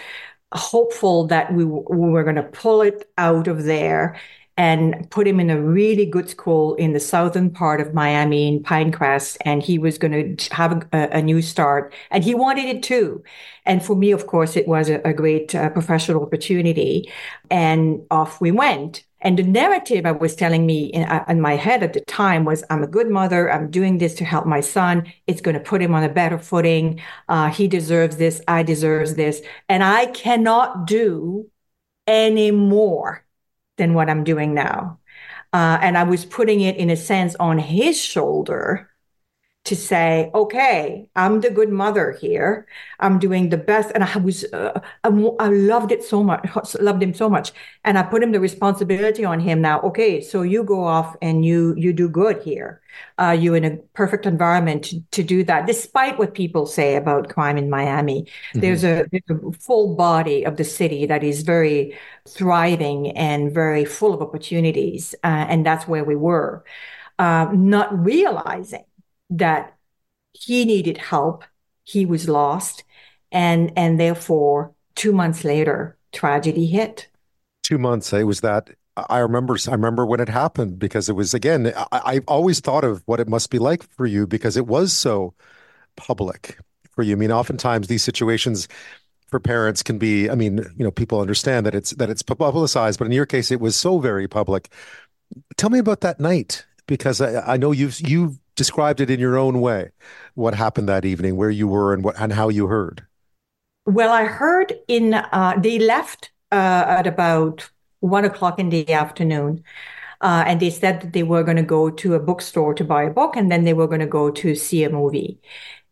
hopeful that we, w- we were going to pull it out of there and put him in a really good school in the southern part of Miami in Pinecrest, and he was going to have a, a new start, and he wanted it too. And for me, of course, it was a, a great uh, professional opportunity, and off we went. And the narrative I was telling me in, in my head at the time was, I'm a good mother, I'm doing this to help my son, it's going to put him on a better footing, uh, he deserves this, I deserve this, and I cannot do any more than what I'm doing now. Uh, and I was putting it, in a sense, on his shoulder to say, okay, I'm the good mother here. I'm doing the best. And I was, uh, I, I loved it so much, loved him so much. And I put him the responsibility on him now. Okay, so you go off and you, you do good here. Uh, you're in a perfect environment to, to do that, despite what people say about crime in Miami. Mm-hmm. There's a, there's a full body of the city that is very thriving and very full of opportunities. Uh, and that's where we were, uh, not realizing that he needed help, he was lost, and and therefore two months later, tragedy hit. Two months, it was that. I remember. I remember when it happened because it was again. I, I always thought of what it must be like for you because it was so public for you. I mean, oftentimes these situations for parents can be. I mean, you know, people understand that it's that it's publicized, but in your case, it was so very public. Tell me about that night because I, I know you've you've. described it in your own way, what happened that evening, where you were and what and how you heard. Well, I heard in, uh, they left uh, at about one o'clock in the afternoon. Uh, and they said that they were going to go to a bookstore to buy a book and then they were going to go to see a movie.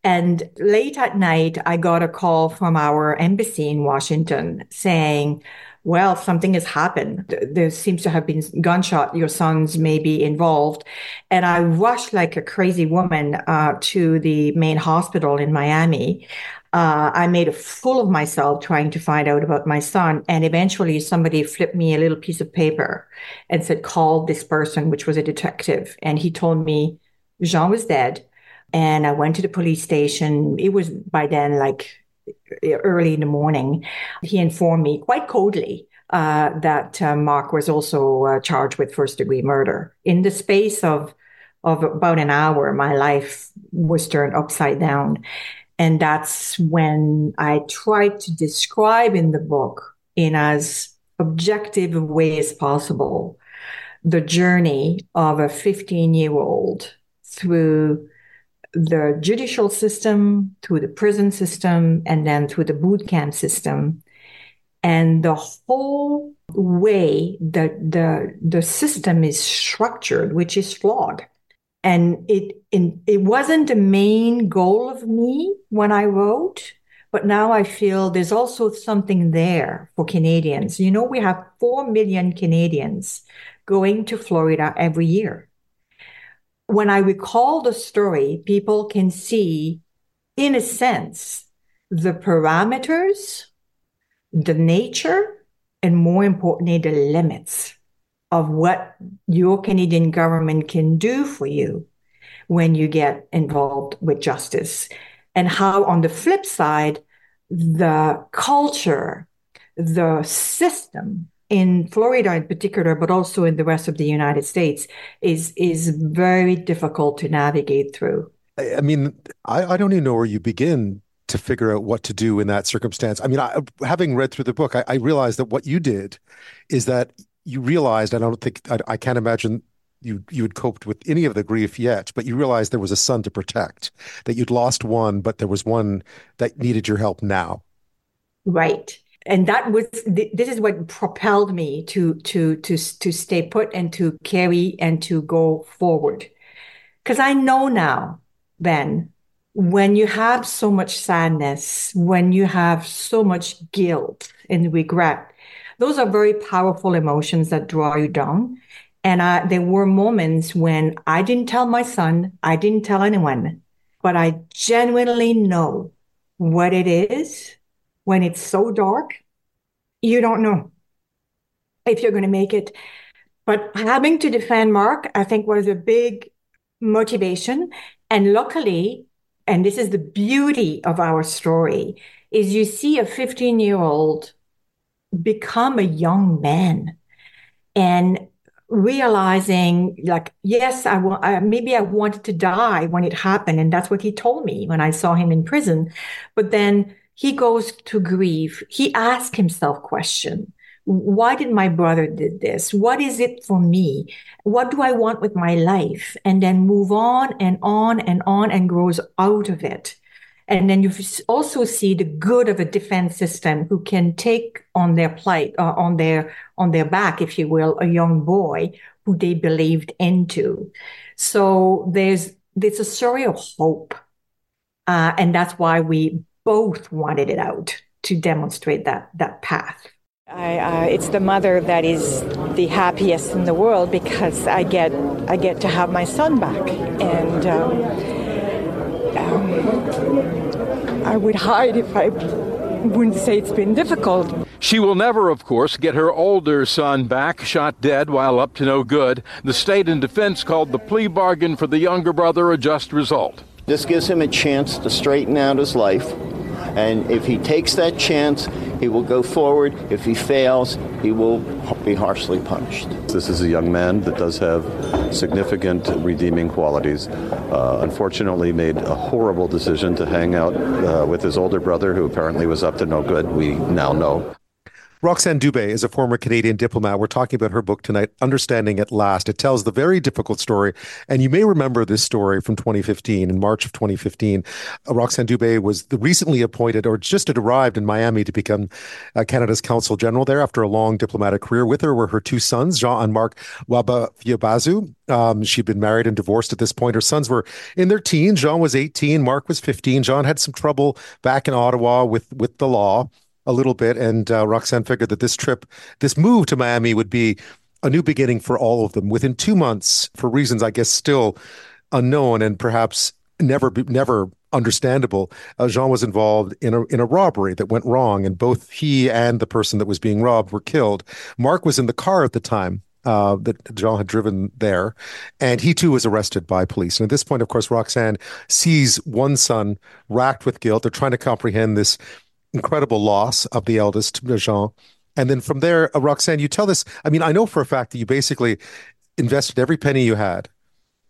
And late at night, I got a call from our embassy in Washington saying, well, something has happened. There seems to have been gunshot. Your sons may be involved. And I rushed like a crazy woman uh, to the main hospital in Miami. Uh, I made a fool of myself trying to find out about my son. And eventually somebody flipped me a little piece of paper and said, call this person, which was a detective. And he told me Jean was dead. And I went to the police station. It was by then like early in the morning. He informed me quite coldly uh, that uh, Mark was also uh, charged with first-degree murder. In the space of of about an hour, my life was turned upside down. And that's when I tried to describe in the book, in as objective a way as possible, the journey of a fifteen-year-old through the judicial system, through the prison system, and then through the boot camp system. And the whole way that the the system is structured, which is flawed. And it, it, it wasn't the main goal of me when I wrote, but now I feel there's also something there for Canadians. You know, we have four million Canadians going to Florida every year. When I recall the story, people can see, in a sense, the parameters, the nature, and more importantly, the limits of what your Canadian government can do for you when you get involved with justice. And how, on the flip side, the culture, the system, in Florida in particular, but also in the rest of the United States, is is very difficult to navigate through. I mean, I, I don't even know where you begin to figure out what to do in that circumstance. I mean, I, having read through the book, I, I realized that what you did is that you realized, and I don't think, I, I can't imagine you you had coped with any of the grief yet, but you realized there was a son to protect, that you'd lost one, but there was one that needed your help now. Right. And that was, this is what propelled me to, to, to, to stay put and to carry and to go forward. Because I know now, Ben, when you have so much sadness, when you have so much guilt and regret, those are very powerful emotions that draw you down. And I, there were moments when I didn't tell my son, I didn't tell anyone, but I genuinely know what it is. When it's so dark, you don't know if you're going to make it. But having to defend Mark, I think, was a big motivation. And luckily, and this is the beauty of our story, is you see a fifteen-year-old become a young man and realizing, like, yes, I will, I, maybe I wanted to die when it happened. And that's what he told me when I saw him in prison. But then he goes to grieve. He asks himself question. Why did my brother did this? What is it for me? What do I want with my life? And then move on and on and on and grows out of it. And then you also see the good of a defense system who can take on their plight, uh, on their on their back, if you will, a young boy who they believed into. So there's it's a story of hope. Uh, and that's why we both wanted it out, to demonstrate that that path. I, uh, it's the mother that is the happiest in the world, because I get I get to have my son back, and um, um, I would hide if I wouldn't say it's been difficult. She will never, of course, get her older son back, shot dead while up to no good. The state and defense called the plea bargain for the younger brother a just result. This gives him a chance to straighten out his life. And if he takes that chance, he will go forward. If he fails, he will be harshly punished. This is a young man that does have significant redeeming qualities. Uh, unfortunately, made a horrible decision to hang out uh, with his older brother, who apparently was up to no good, we now know. Roxanne Dubé is a former Canadian diplomat. We're talking about her book tonight, Understanding at Last. It tells the very difficult story. And you may remember this story from twenty fifteen, in March of twenty fifteen. Uh, Roxanne Dubé was the recently appointed, or just had arrived in Miami to become uh, Canada's Consul General there after a long diplomatic career. With her were her two sons, Jean and Mark Waba Fayabazu. Um, she'd been married and divorced at this point. Her sons were in their teens. Jean was eighteen. Mark was fifteen. Jean had some trouble back in Ottawa with, with the law. A little bit, and uh, Roxanne figured that this trip, this move to Miami would be a new beginning for all of them. Within two months, for reasons, I guess, still unknown and perhaps never never understandable, uh, Jean was involved in a in a robbery that went wrong, and both he and the person that was being robbed were killed. Mark was in the car at the time Uh, that Jean had driven there, and he too was arrested by police. And at this point, of course, Roxanne sees one son racked with guilt. They're trying to comprehend this incredible loss of the eldest, Jean. And then from there, uh, Roxanne, you tell this, I mean, I know for a fact that you basically invested every penny you had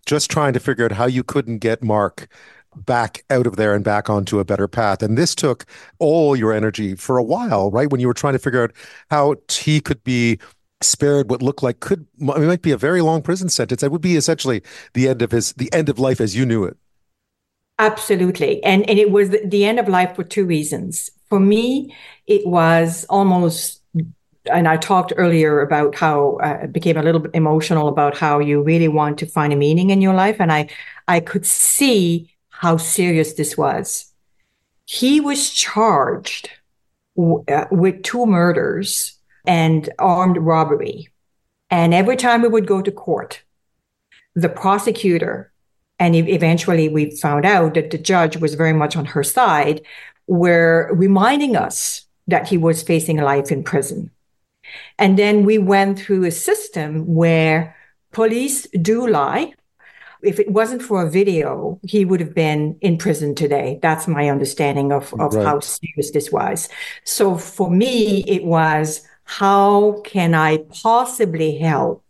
just trying to figure out how you couldn't get Mark back out of there and back onto a better path. And this took all your energy for a while, right? When you were trying to figure out how he could be spared what looked like could, it might be a very long prison sentence. That would be essentially the end of his, the end of life as you knew it. Absolutely. And, and it was the end of life for two reasons. For me, it was almost, and I talked earlier about how uh, I became a little bit emotional about how you really want to find a meaning in your life. And I, I could see how serious this was. He was charged w- uh, with two murders and armed robbery. And every time we would go to court, the prosecutor, and eventually we found out that the judge was very much on her side, were reminding us that he was facing a life in prison. And then we went through a system where police do lie. If it wasn't for a video, he would have been in prison today. That's my understanding of, of right. How serious this was. So for me, it was, how can I possibly help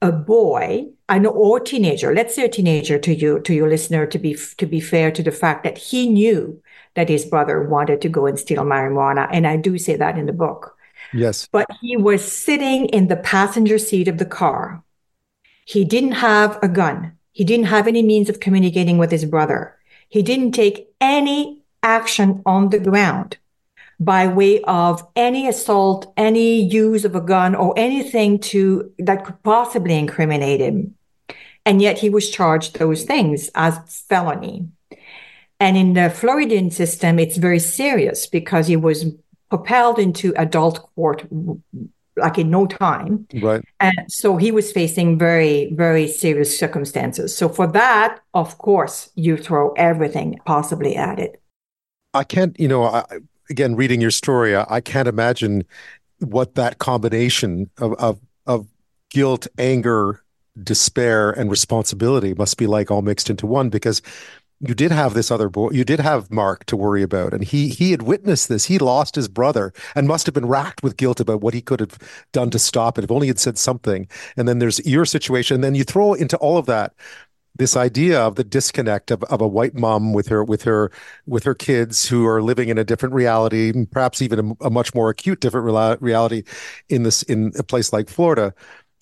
a boy, I know, or teenager, let's say a teenager to you, to your listener, to be to be fair to the fact that he knew that his brother wanted to go and steal marijuana. And I do say that in the book. Yes. But he was sitting in the passenger seat of the car. He didn't have a gun. He didn't have any means of communicating with his brother. He didn't take any action on the ground by way of any assault, any use of a gun, or anything to that could possibly incriminate him. And yet he was charged those things as felony. And in the Floridian system, it's very serious because he was propelled into adult court like in no time. Right. And so he was facing very, very serious circumstances. So for that, of course, you throw everything possibly at it. I can't, you know, I, again, reading your story, I, I can't imagine what that combination of, of, of guilt, anger, despair, and responsibility must be like all mixed into one, because you did have this other boy, you did have Mark to worry about, and he he had witnessed this. He lost his brother and must have been racked with guilt about what he could have done to stop it, if only he'd said something. And then there's your situation, and then you throw into all of that this idea of the disconnect of, of a white mom with her with her with her kids who are living in a different reality, and perhaps even a, a much more acute different reality in this in a place like Florida.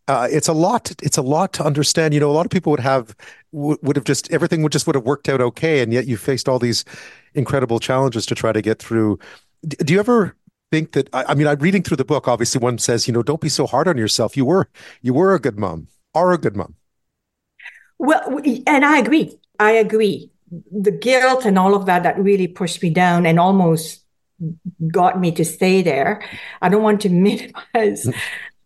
Uh, it's a lot. It's a lot to understand. You know, a lot of people would have would, would have just everything would just would have worked out okay, and yet you faced all these incredible challenges to try to get through. D- do you ever think that? I, I mean, I'm reading through the book. Obviously, one says, you know, don't be so hard on yourself. You were you were a good mom, are a good mom. Well, and I agree. I agree. The guilt and all of that, that really pushed me down and almost got me to stay there. I don't want to minimize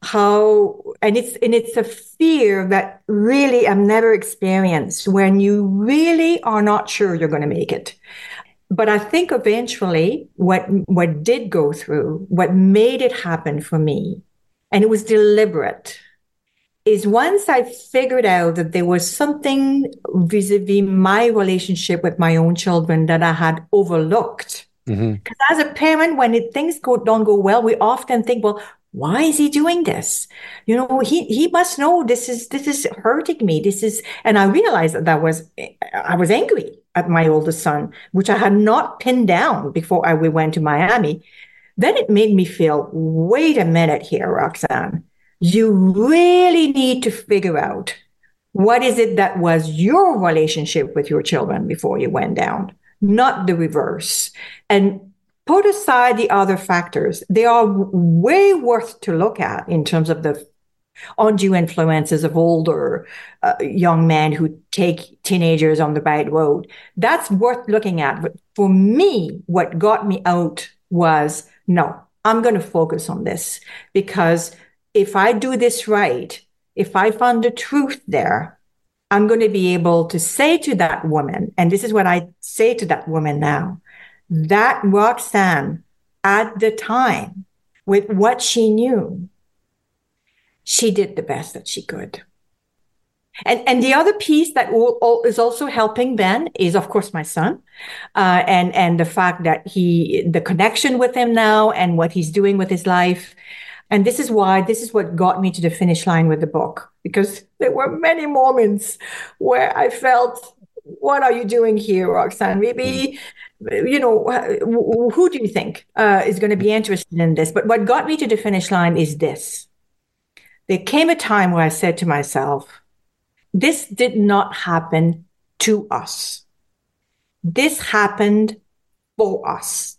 how, and it's and it's a fear that really I've never experienced when you really are not sure you're going to make it. But I think eventually what what did go through, what made it happen for me, and it was deliberate, is once I figured out that there was something vis-a-vis my relationship with my own children that I had overlooked. Because mm-hmm. as a parent, when it, things go, don't go well, we often think, well, why is he doing this? You know, he, he must know this is this is hurting me. This is, and I realized that that was, I was angry at my oldest son, which I had not pinned down before I, we went to Miami. Then it made me feel, wait a minute here, Roxanne, you really need to figure out what is it that was your relationship with your children before you went down, not the reverse. And put aside the other factors. They are way worth to look at in terms of the undue influences of older uh, young men who take teenagers on the right road. That's worth looking at. But for me, what got me out was, no, I'm going to focus on this, because if I do this right, if I find the truth there, I'm going to be able to say to that woman, and this is what I say to that woman now, that Roxanne, at the time, with what she knew, she did the best that she could. And and the other piece that all, all is also helping Ben is, of course, my son, uh, and, and the fact that he, the connection with him now and what he's doing with his life. And this is why, this is what got me to the finish line with the book, because there were many moments where I felt, what are you doing here, Roxanne? Maybe, you know, who do you think uh, is going to be interested in this? But what got me to the finish line is this. There came a time where I said to myself, this did not happen to us. This happened for us.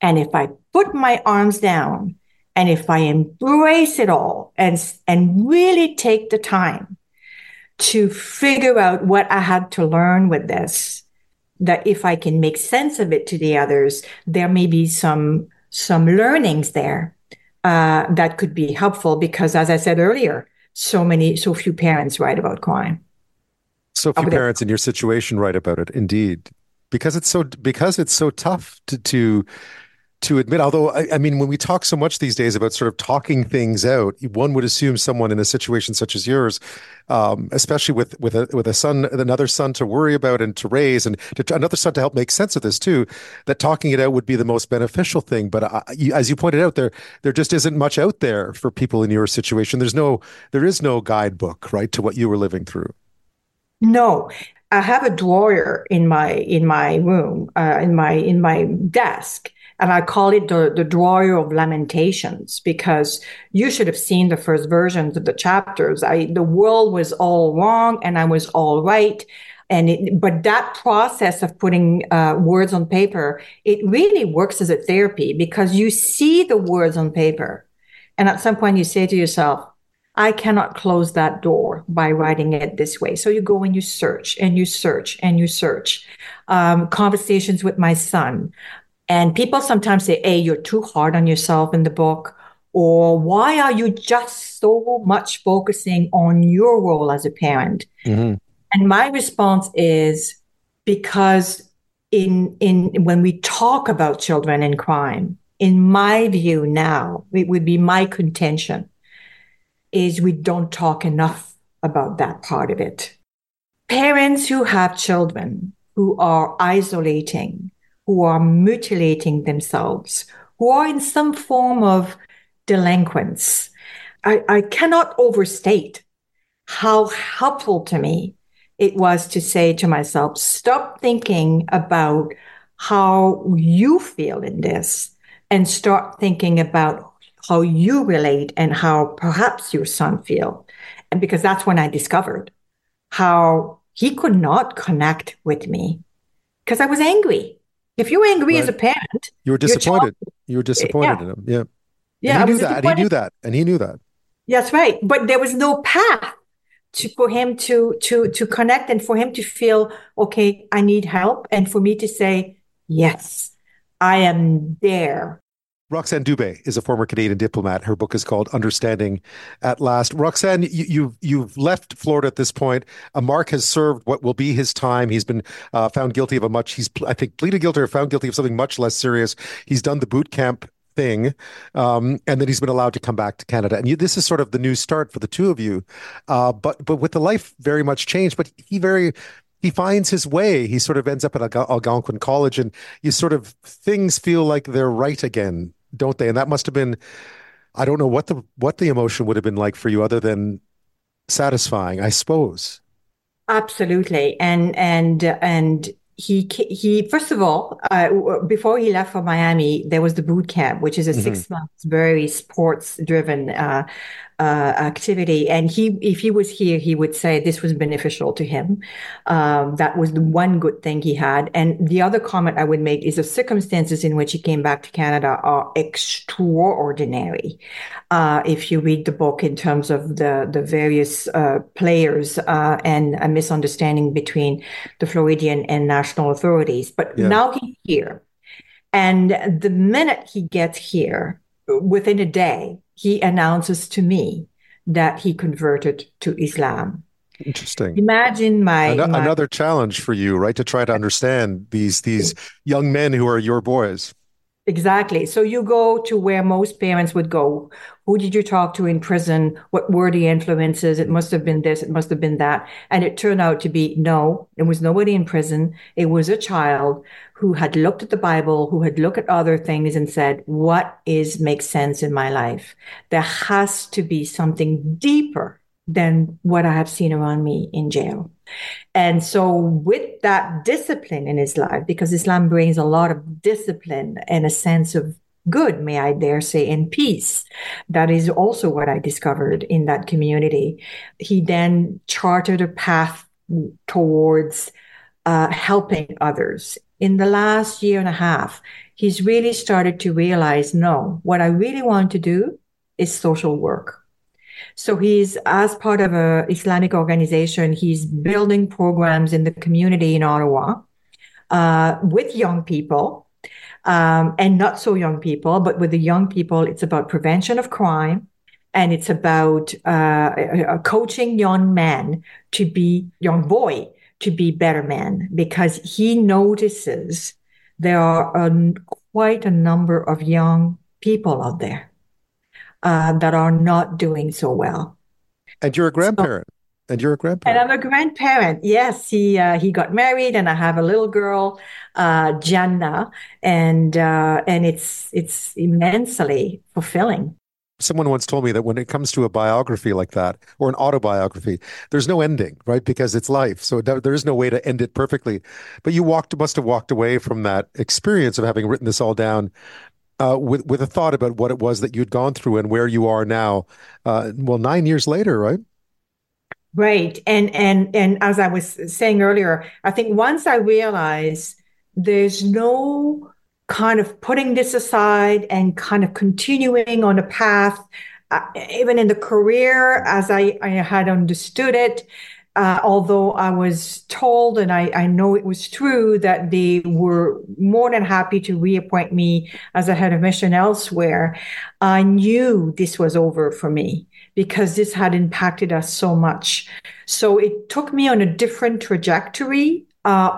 And if I put my arms down, and if I embrace it all and and really take the time to figure out what I had to learn with this, that if I can make sense of it to the others, there may be some some learnings there uh, that could be helpful. Because as I said earlier, so many, so few parents write about crime. So few parents in your situation write about it, indeed, because it's so because it's so tough to. to To admit, although, I, I mean, when we talk so much these days about sort of talking things out, one would assume someone in a situation such as yours, um, especially with with a, with a son, another son to worry about and to raise, and to, another son to help make sense of this too, that talking it out would be the most beneficial thing. But uh, you, as you pointed out, there there just isn't much out there for people in your situation. There's no, there is no guidebook, right, to what you were living through. No. I have a drawer in my in my room, uh, in my in my desk. And I call it the, the drawer of lamentations, because you should have seen the first versions of the chapters. I, the world was all wrong and I was all right. And it, but that process of putting uh, words on paper, it really works as a therapy, because you see the words on paper. And at some point you say to yourself, I cannot close that door by writing it this way. So you go and you search and you search and you search. Um, conversations with my son. And people sometimes say, hey, you're too hard on yourself in the book, or why are you just so much focusing on your role as a parent? Mm-hmm. And my response is, because in in when we talk about children and crime, in my view now, it would be my contention, is we don't talk enough about that part of it. Parents who have children who are isolating, who are mutilating themselves, who are in some form of delinquents. I, I cannot overstate how helpful to me it was to say to myself, stop thinking about how you feel in this and start thinking about how you relate and how perhaps your son feels. And because that's when I discovered how he could not connect with me because I was angry. If you're angry right. as a parent, you were disappointed. Child, you were disappointed yeah. in him. Yeah. Yeah. And he knew that. And he knew that. And he knew that. That's right. But there was no path to, for him to, to, to connect and for him to feel, okay, I need help. And for me to say, yes, I am there. Roxanne Dubé is a former Canadian diplomat. Her book is called Understanding at Last. Roxanne, you, you've, you've left Florida at this point. Uh, Mark has served what will be his time. He's been uh, found guilty of a much, he's, I think, pleaded guilty or found guilty of something much less serious. He's done the boot camp thing, um, and then he's been allowed to come back to Canada. And you, this is sort of the new start for the two of you. Uh, but but with the life very much changed, but he very... He finds his way. He sort of ends up at Algon- Algonquin College, and you sort of, things feel like they're right again, don't they? And that must have been, I don't know what the what the emotion would have been like for you other than satisfying, I suppose. Absolutely. And, and, and he, he first of all, uh, before he left for Miami, there was the boot camp, which is a mm-hmm. six month, very sports driven uh, uh, activity. And he, if he was here, he would say this was beneficial to him. Um, that was the one good thing he had. And the other comment I would make is the circumstances in which he came back to Canada are extraordinary. Uh, if you read the book in terms of the, the various uh, players uh, and a misunderstanding between the Floridian and national authorities. But yeah. now he's here. And the minute he gets here, within a day, he announces to me that he converted to Islam. Interesting. Imagine my, An- my... Another challenge for you, right? To try to understand these these young men who are your boys. Exactly. So you go to where most parents would go. Who did you talk to in prison? What were the influences? It must have been this. It must have been that. And it turned out to be, no, there was nobody in prison. It was a child who had looked at the Bible, who had looked at other things and said, what is makes sense in my life? There has to be something deeper than what I have seen around me in jail. And so with that discipline in his life, because Islam brings a lot of discipline and a sense of good, may I dare say, and peace, that is also what I discovered in that community. He then charted a path towards uh, helping others. In the last year and a half, he's really started to realize, no, what I really want to do is social work. So he's, as part of an Islamic organization, he's building programs in the community in Ottawa uh, with young people um, and not so young people, but with the young people, it's about prevention of crime and it's about uh, coaching young men to be, young boy, to be better men, because he notices there are a, quite a number of young people out there. Uh, that are not doing so well. And you're a grandparent. So, and you're a grandparent. And I'm a grandparent. Yes, he uh, he got married, and I have a little girl, uh, Jannah, and uh, and it's it's immensely fulfilling. Someone once told me that when it comes to a biography like that, or an autobiography, there's no ending, right? Because it's life. So there is no way to end it perfectly. But you walked must have walked away from that experience of having written this all down Uh, with with a thought about what it was that you'd gone through and where you are now, uh, well, nine years later, right? Right. And, and, and as I was saying earlier, I think once I realized there's no kind of putting this aside and kind of continuing on a path, uh, even in the career, as I, I had understood it, Uh, although I was told, and I, I know it was true, that they were more than happy to reappoint me as a head of mission elsewhere, I knew this was over for me because this had impacted us so much. So it took me on a different trajectory uh,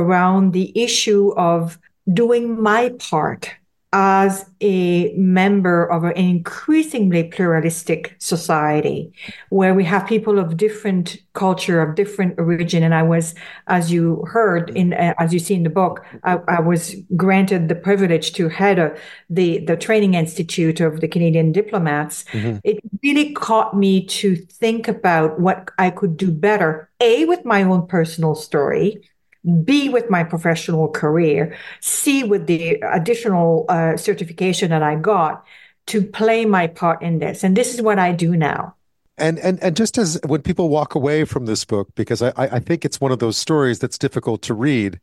around the issue of doing my part as a member of an increasingly pluralistic society where we have people of different culture, of different origin. And I was, as you heard, in uh, as you see in the book, I, I was granted the privilege to head a, the, the training institute of the Canadian diplomats. Mm-hmm. It really caught me to think about what I could do better, A, with my own personal story, B, with my professional career, C, with the additional uh, certification that I got to play my part in this. And this is what I do now. And and and just as when people walk away from this book, because I, I think it's one of those stories that's difficult to read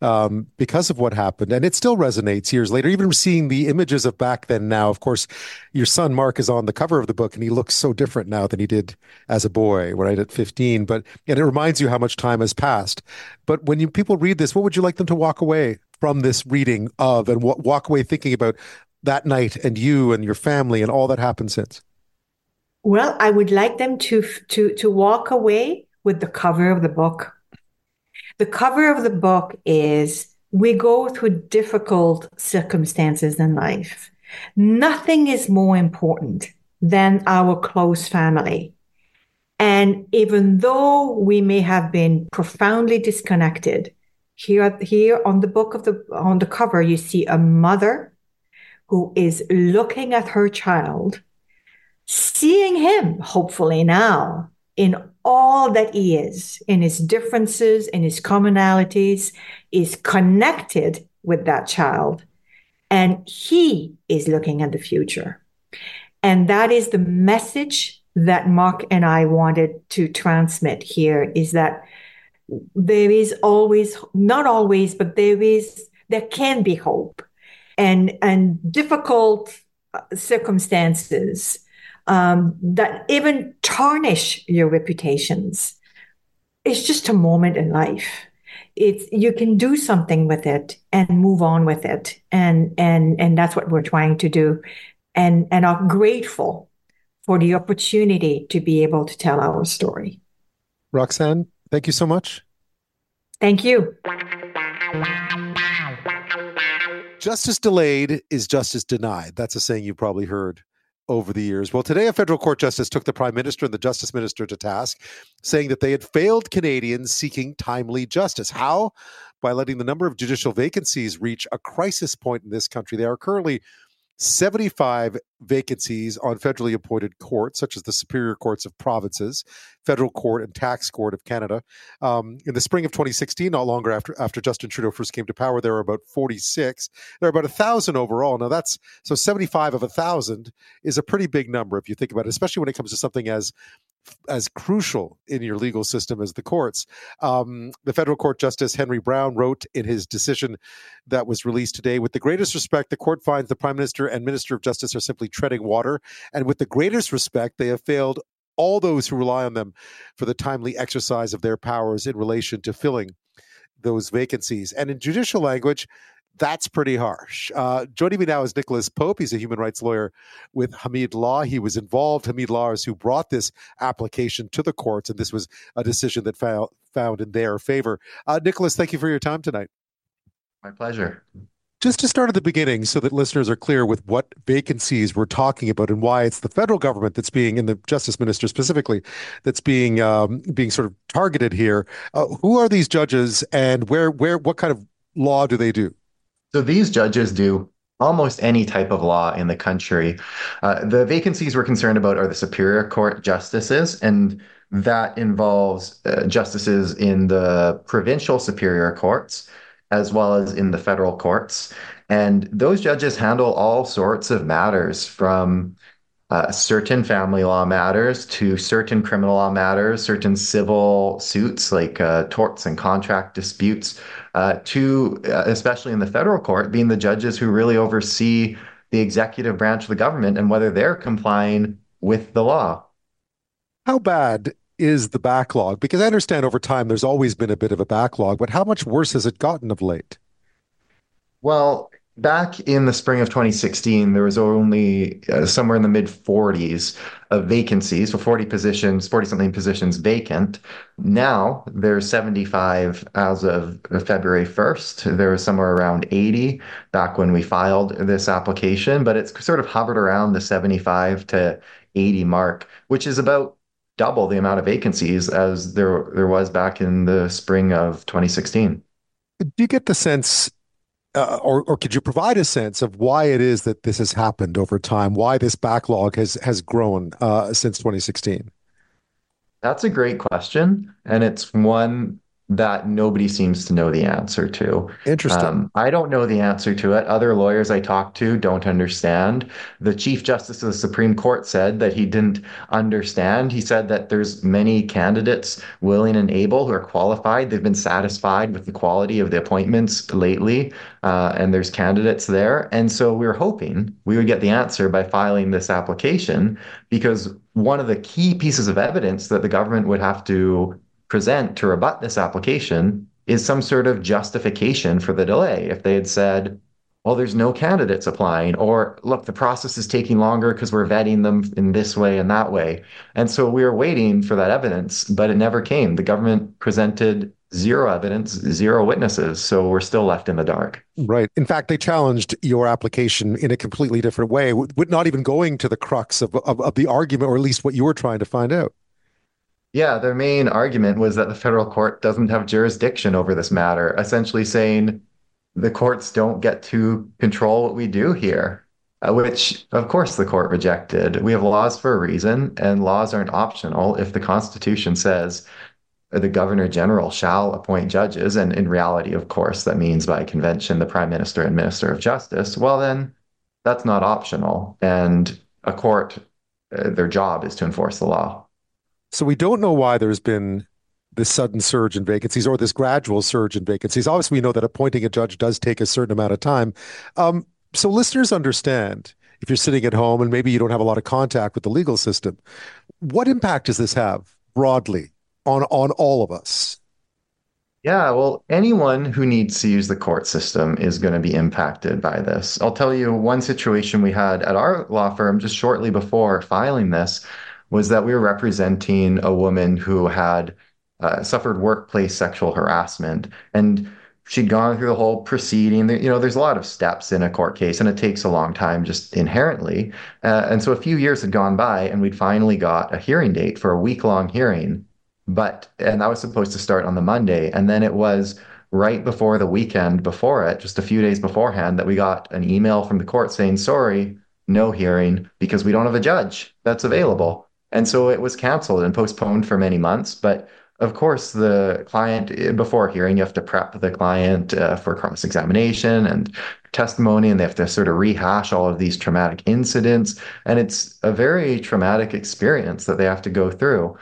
um, because of what happened, and it still resonates years later, even seeing the images of back then now. Of course, your son, Mark, is on the cover of the book, and he looks so different now than he did as a boy, right, at fifteen. But and it reminds you how much time has passed. But when you, people read this, what would you like them to walk away from this reading of, and what, walk away thinking about that night and you and your family and all that happened since? Well, I would like them to, to to walk away with the cover of the book. The cover of the book is, we go through difficult circumstances in life. Nothing is more important than our close family. And even though we may have been profoundly disconnected, here, here on the book of the on the cover, you see a mother who is looking at her child, seeing him, hopefully now, in all that he is, in his differences, in his commonalities, is connected with that child. And he is looking at the future. And that is the message that Mark and I wanted to transmit here, is that there is always, not always, but there is, there can be hope. And, and difficult circumstances Um, that even tarnish your reputations, it's just a moment in life. It's, you can do something with it and move on with it. And and and that's what we're trying to do. And and are grateful for the opportunity to be able to tell our story. Roxanne, thank you so much. Thank you. Justice delayed is justice denied. That's a saying you probably heard over the years. Well, today a federal court justice took the prime minister and the justice minister to task, saying that they had failed Canadians seeking timely justice. How? By letting the number of judicial vacancies reach a crisis point in this country. There are currently seventy-five vacancies on federally appointed courts, such as the Superior Courts of Provinces, Federal Court and Tax Court of Canada. Um, in the spring of twenty sixteen, not longer after after Justin Trudeau first came to power, there were about forty-six. There are about one thousand overall. Now that's, so seventy-five of one thousand is a pretty big number if you think about it, especially when it comes to something as as crucial in your legal system as the courts. Um, the federal court justice Henry Brown wrote in his decision that was released today, "With the greatest respect, the court finds the prime minister and minister of justice are simply treading water. And with the greatest respect, they have failed all those who rely on them for the timely exercise of their powers in relation to filling those vacancies." And in judicial language, that's pretty harsh. Uh, joining me now is Nicholas Pope. He's a human rights lawyer with Hameed Law. He was involved. Hameed Law is who brought this application to the courts, and this was a decision that found, found in their favor. Uh, Nicholas, thank you for your time tonight. My pleasure. Just to start at the beginning so that listeners are clear with what vacancies we're talking about and why it's the federal government that's being, and the justice minister specifically, that's being um, being sort of targeted here. Uh, who are these judges, and where where what kind of law do they do? So these judges do almost any type of law in the country. Uh, the vacancies we're concerned about are the Superior Court justices, and that involves uh, justices in the provincial Superior Courts as well as in the federal courts. And those judges handle all sorts of matters, from uh, certain family law matters to certain criminal law matters, certain civil suits like uh, torts and contract disputes, uh, to, uh, especially in the federal court, being the judges who really oversee the executive branch of the government and whether they're complying with the law. How bad is the backlog? Because I understand over time there's always been a bit of a backlog, but how much worse has it gotten of late? Well, back in the spring of twenty sixteen, there was only uh, somewhere in the mid forties of vacancies, so forty positions, forty-something positions vacant. Now there's seventy-five as of February first. There was somewhere around eighty back when we filed this application, but it's sort of hovered around the seventy-five to eighty mark, which is about double the amount of vacancies as there there was back in the spring of twenty sixteen. Do you get the sense, uh, or or could you provide a sense of why it is that this has happened over time, why this backlog has has grown uh, since twenty sixteen? That's a great question, and it's one that nobody seems to know the answer to. Interesting. Um, I don't know the answer to it. Other lawyers I talk to don't understand. The Chief Justice of the Supreme Court said that he didn't understand. He said that there's many candidates willing and able who are qualified. They've been satisfied with the quality of the appointments lately, uh, and there's candidates there. And so we were hoping we would get the answer by filing this application, because one of the key pieces of evidence that the government would have to present to rebut this application is some sort of justification for the delay. If they had said, well, there's no candidates applying, or look, the process is taking longer because we're vetting them in this way and that way. And so we were waiting for that evidence, but it never came. The government presented zero evidence, zero witnesses. So we're still left in the dark. Right. In fact, they challenged your application in a completely different way, with not even going to the crux of, of, of the argument, or at least what you were trying to find out. Yeah, their main argument was that the federal court doesn't have jurisdiction over this matter, essentially saying the courts don't get to control what we do here, uh, which, of course, the court rejected. We have laws for a reason, and laws aren't optional. If the Constitution says the Governor General shall appoint judges, and in reality, of course, that means by convention, the Prime Minister and Minister of Justice, well, then that's not optional. And a court, uh, their job is to enforce the law. So we don't know why there's been this sudden surge in vacancies, or this gradual surge in vacancies. Obviously, we know that appointing a judge does take a certain amount of time. Um, so listeners understand, if you're sitting at home and maybe you don't have a lot of contact with the legal system, what impact does this have broadly on, on all of us? Yeah, well, anyone who needs to use the court system is going to be impacted by this. I'll tell you one situation we had at our law firm just shortly before filing this, was that we were representing a woman who had uh, suffered workplace sexual harassment, and she'd gone through the whole proceeding. You know, there's a lot of steps in a court case, and it takes a long time just inherently. Uh, and so a few years had gone by, and we'd finally got a hearing date for a week-long hearing, but and that was supposed to start on the Monday, and then it was right before the weekend before it, just a few days beforehand, that we got an email from the court saying, sorry, no hearing, because we don't have a judge that's available. And so it was canceled and postponed for many months. But of course, the client, before hearing, you have to prep the client uh, for cross-examination and testimony, and they have to sort of rehash all of these traumatic incidents. And it's a very traumatic experience that they have to go through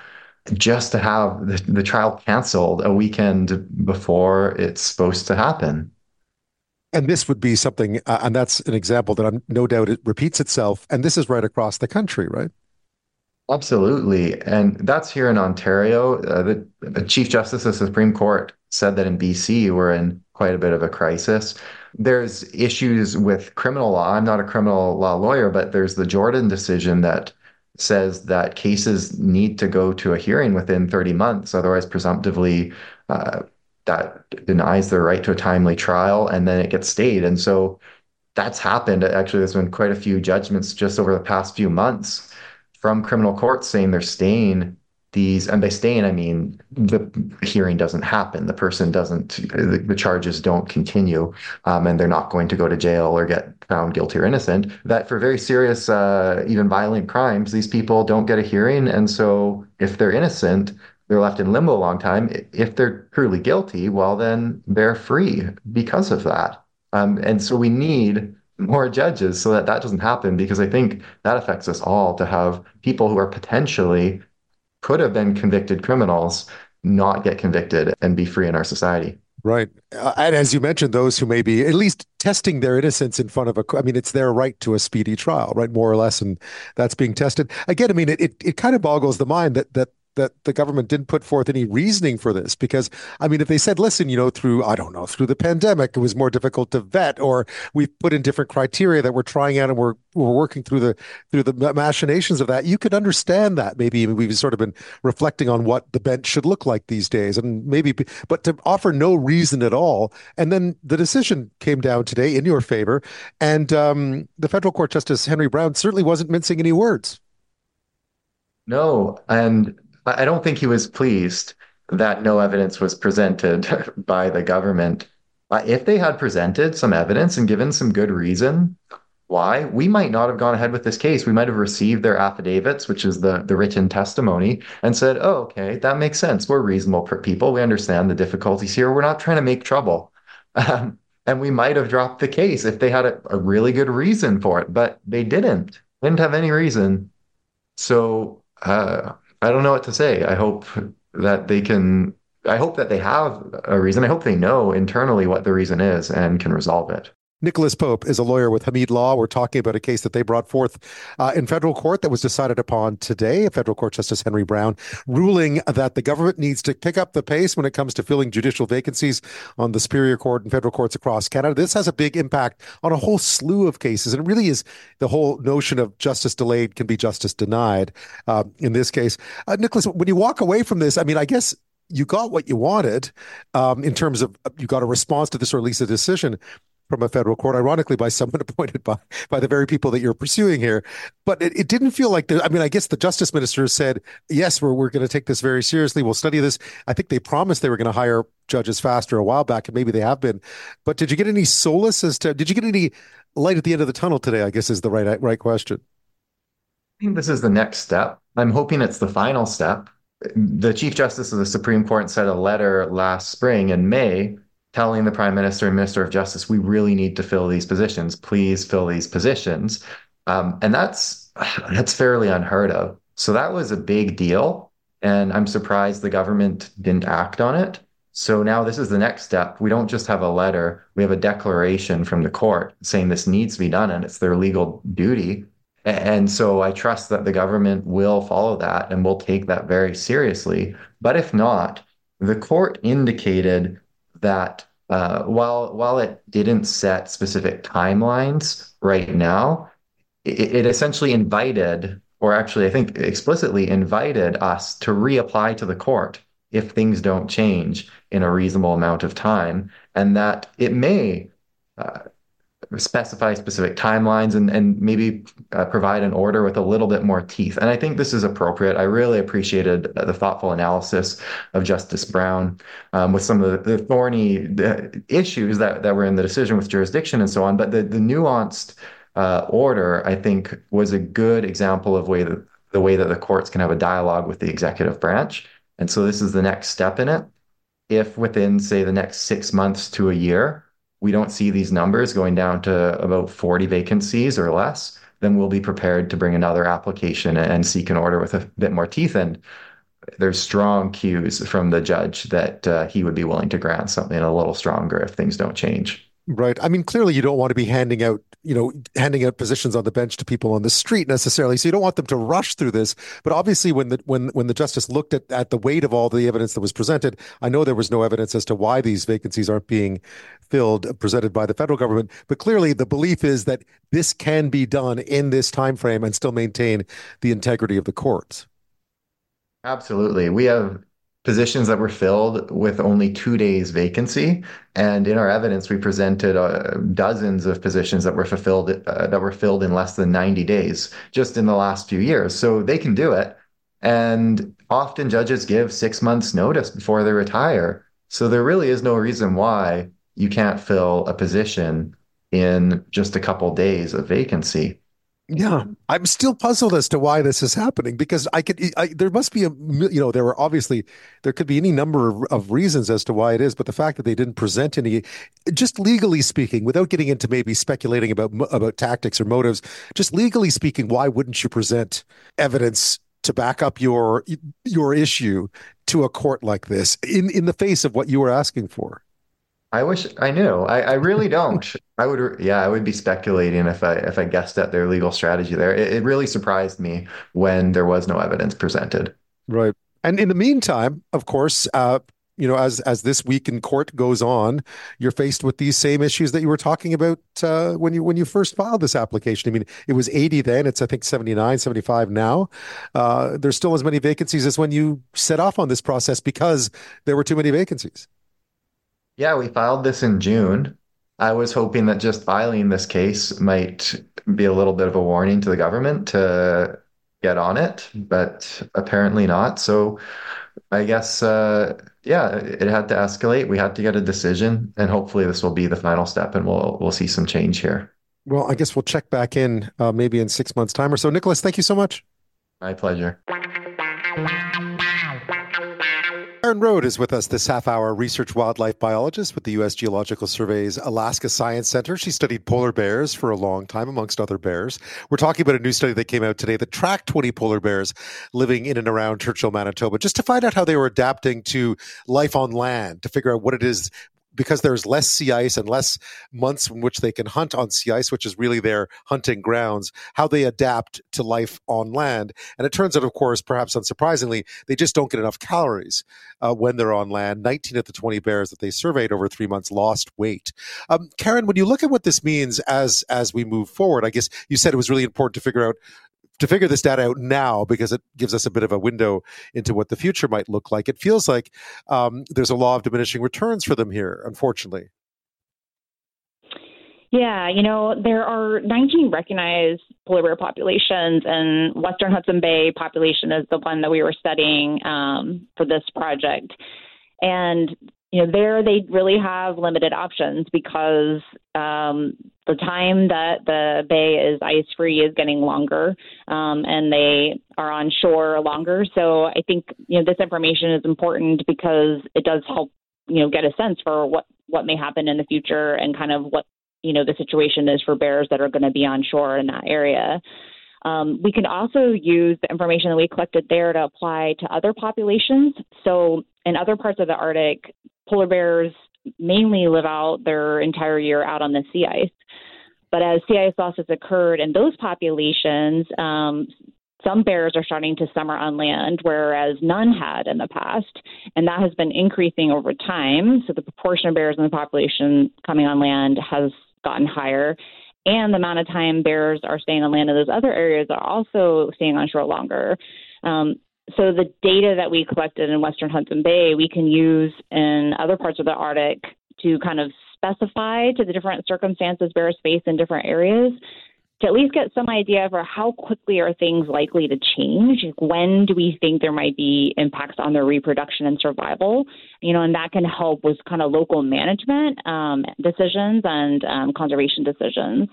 just to have the, the trial canceled a weekend before it's supposed to happen. And this would be something, uh, and that's an example that I'm no doubt it repeats itself. And this is right across the country, right? Absolutely. And that's here in Ontario. Uh, the, the Chief Justice of the Supreme Court said that in B C, we're in quite a bit of a crisis. There's issues with criminal law. I'm not a criminal law lawyer, but there's the Jordan decision that says that cases need to go to a hearing within thirty months. Otherwise, presumptively, uh, that denies their right to a timely trial, and then it gets stayed. And so that's happened. Actually, there's been quite a few judgments just over the past few months from criminal courts saying they're staying these, and by staying, I mean, the hearing doesn't happen. The person doesn't, the, the charges don't continue, um, and they're not going to go to jail or get found guilty or innocent. That for very serious, uh, even violent crimes, these people don't get a hearing. And so if they're innocent, they're left in limbo a long time. If they're truly guilty, well, then they're free because of that. Um, and so we need more judges so that that doesn't happen, because I think that affects us all to have people who are potentially could have been convicted criminals not get convicted and be free in our society. Right. Uh, and as you mentioned, those who may be at least testing their innocence in front of a, I mean, it's their right to a speedy trial, right? More or less. And that's being tested. Again, I mean, it, it, it kind of boggles the mind that, that, that the government didn't put forth any reasoning for this, because, I mean, if they said, listen, you know, through, I don't know, through the pandemic, it was more difficult to vet, or we've put in different criteria that we're trying out and we're we're working through the through the machinations of that, you could understand that. Maybe we've sort of been reflecting on what the bench should look like these days, and maybe, but to offer no reason at all. And then the decision came down today in your favor, and um, the federal court Justice Henry Brown certainly wasn't mincing any words. No, and I don't think he was pleased that no evidence was presented by the government. Uh, if they had presented some evidence and given some good reason, why, we might not have gone ahead with this case. We might have received their affidavits, which is the, the written testimony, and said, oh, okay, that makes sense. We're reasonable people. We understand the difficulties here. We're not trying to make trouble. Um, and we might have dropped the case if they had a, a really good reason for it, but they didn't. Didn't have any reason. So uh, I don't know what to say. I hope that they can... I hope that they have a reason. I hope they know internally what the reason is and can resolve it. Nicholas Pope is a lawyer with Hameed Law. We're talking about a case that they brought forth uh, in federal court that was decided upon today. Federal Court Justice Henry Brown ruling that the government needs to pick up the pace when it comes to filling judicial vacancies on the Superior Court and federal courts across Canada. This has a big impact on a whole slew of cases. And it really is the whole notion of justice delayed can be justice denied uh, in this case. Uh, Nicholas, when you walk away from this, I mean, I guess you got what you wanted um, in terms of you got a response to this or at least a decision from a federal court, ironically, by someone appointed by by the very people that you're pursuing here. But it, it didn't feel like, the, I mean, I guess the justice minister said, yes, we're, we're going to take this very seriously. We'll study this. I think they promised they were going to hire judges faster a while back, and maybe they have been. But did you get any solace as to, did you get any light at the end of the tunnel today, I guess is the right right question. I think this is the next step. I'm hoping it's the final step. The Chief Justice of the Supreme Court sent a letter last spring in May telling the Prime Minister and Minister of Justice, we really need to fill these positions. Please fill these positions. Um, and that's that's fairly unheard of. So that was a big deal. And I'm surprised the government didn't act on it. So now this is the next step. We don't just have a letter. We have a declaration from the court saying this needs to be done and it's their legal duty. And so I trust that the government will follow that and will take that very seriously. But if not, the court indicated that uh, while while it didn't set specific timelines right now, it, it essentially invited, or actually I think explicitly invited us to reapply to the court if things don't change in a reasonable amount of time, and that it may uh, specify specific timelines and, and maybe uh, provide an order with a little bit more teeth. And I think this is appropriate. I really appreciated the thoughtful analysis of Justice Brown um, with some of the, the thorny issues that, that were in the decision with jurisdiction and so on. But the, the nuanced uh, order, I think, was a good example of way that, the way that the courts can have a dialogue with the executive branch. And so this is the next step in it. If within, say, the next six months to a year, we don't see these numbers going down to about forty vacancies or less, then we'll be prepared to bring another application and seek an order with a bit more teeth. And there's strong cues from the judge that uh, he would be willing to grant something a little stronger if things don't change. Right. I mean, clearly you don't want to be handing out, you know, handing out positions on the bench to people on the street necessarily. So you don't want them to rush through this. But obviously, when the when when the justice looked at, at the weight of all the evidence that was presented, I know there was no evidence as to why these vacancies aren't being filled presented by the federal government. But clearly, the belief is that this can be done in this time frame and still maintain the integrity of the courts. Absolutely, we have positions that were filled with only two days vacancy. And in our evidence, we presented uh, dozens of positions that were fulfilled, uh, that were filled in less than ninety days, just in the last few years. So they can do it. And often judges give six months notice before they retire. So there really is no reason why you can't fill a position in just a couple days of vacancy. Yeah, I'm still puzzled as to why this is happening, because I could, I, there must be a, you know, there were obviously, there could be any number of, of reasons as to why it is, but the fact that they didn't present any, just legally speaking, without getting into maybe speculating about, about tactics or motives, just legally speaking, why wouldn't you present evidence to back up your, your issue to a court like this in, in the face of what you were asking for? I wish I knew. I, I really don't. I would, yeah, I would be speculating if I if I guessed at their legal strategy there. It, it really surprised me when there was no evidence presented. Right. And in the meantime, of course, uh, you know, as as this week in court goes on, you're faced with these same issues that you were talking about uh, when you when you first filed this application. I mean, it was eighty then. It's, I think, seventy-nine, seventy-five now. Uh, there's still as many vacancies as when you set off on this process because there were too many vacancies. Yeah, we filed this in June. I was hoping that just filing this case might be a little bit of a warning to the government to get on it, but apparently not. So I guess, uh, yeah, it had to escalate. We had to get a decision, and hopefully this will be the final step and we'll we'll see some change here. Well, I guess we'll check back in uh, maybe in six months' time or so. Nicholas, thank you so much. My pleasure. Aaron Rhode is with us this half hour, research wildlife biologist with the U S Geological Survey's Alaska Science Center. She studied polar bears for a long time, amongst other bears. We're talking about a new study that came out today that tracked twenty polar bears living in and around Churchill, Manitoba, just to find out how they were adapting to life on land, to figure out what it is, because there's less sea ice and less months in which they can hunt on sea ice, which is really their hunting grounds, how they adapt to life on land. And it turns out, of course, perhaps unsurprisingly, they just don't get enough calories uh, when they're on land. nineteen of the twenty bears that they surveyed over three months lost weight. Um, Karen, when you look at what this means as as we move forward, I guess you said it was really important to figure out to figure this data out now because it gives us a bit of a window into what the future might look like. It feels like um, there's a law of diminishing returns for them here, unfortunately. Yeah, you know, there are nineteen recognized polar bear populations, and Western Hudson Bay population is the one that we were studying um, for this project. And, you know, there they really have limited options because um, the time that the bay is ice-free is getting longer, um, and they are on shore longer. So I think, you know, this information is important because it does help, you know, get a sense for what, what may happen in the future and kind of what, you know, the situation is for bears that are going to be on shore in that area. Um, we can also use the information that we collected there to apply to other populations. So in other parts of the Arctic, polar bears mainly live out their entire year out on the sea ice. But as sea ice loss has occurred in those populations, um, some bears are starting to summer on land, whereas none had in the past. And that has been increasing over time. So the proportion of bears in the population coming on land has gotten higher. And the amount of time bears are staying on land in those other areas are also staying on shore longer. Um, So the data that we collected in Western Hudson Bay, we can use in other parts of the Arctic to kind of specify to the different circumstances bears face in different areas to at least get some idea for how quickly are things likely to change. Like, when do we think there might be impacts on their reproduction and survival? You know, and that can help with kind of local management um, decisions and um, conservation decisions.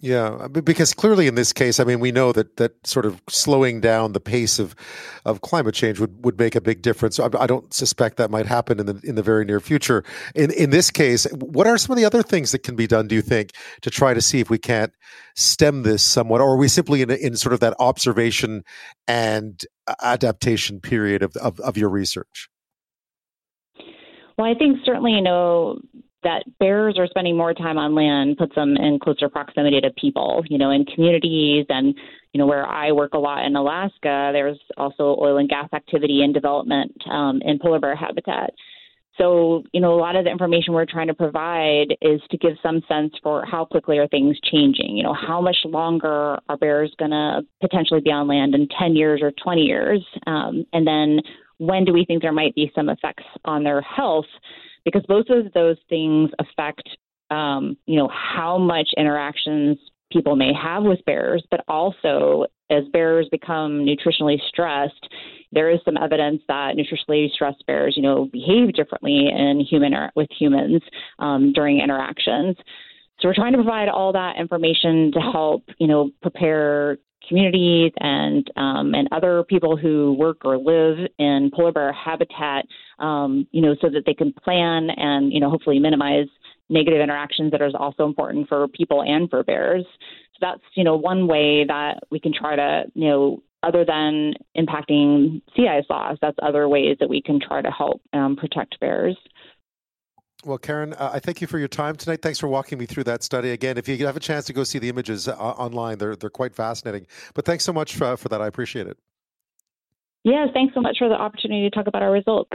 Yeah, because clearly in this case, I mean, we know that that sort of slowing down the pace of, of climate change would, would make a big difference. I, I don't suspect that might happen in the in the very near future. In in this case, what are some of the other things that can be done, do you think, to try to see if we can't stem this somewhat? Or are we simply in, in sort of that observation and adaptation period of, of, of your research? Well, I think certainly, you know, that bears are spending more time on land puts them in closer proximity to people, you know, in communities. And, you know, where I work a lot in Alaska, there's also oil and gas activity and development um, in polar bear habitat. So, you know, a lot of the information we're trying to provide is to give some sense for how quickly are things changing. You know, how much longer are bears going to potentially be on land in ten years or twenty years? Um, and then when do we think there might be some effects on their health? Because both of those things affect, um, you know, how much interactions people may have with bears, but also as bears become nutritionally stressed, there is some evidence that nutritionally stressed bears, you know, behave differently in human or with humans um, during interactions. So we're trying to provide all that information to help, you know, prepare communities and um, and other people who work or live in polar bear habitat, um, you know, so that they can plan and, you know, hopefully minimize negative interactions that are also important for people and for bears. So that's, you know, one way that we can try to, you know, other than impacting sea ice loss, that's other ways that we can try to help um, protect bears. Well, Karen, uh, I thank you for your time tonight. Thanks for walking me through that study. Again, if you have a chance to go see the images uh, online, they're they're quite fascinating. But thanks so much for, for that. I appreciate it. Yes, thanks so much for the opportunity to talk about our results.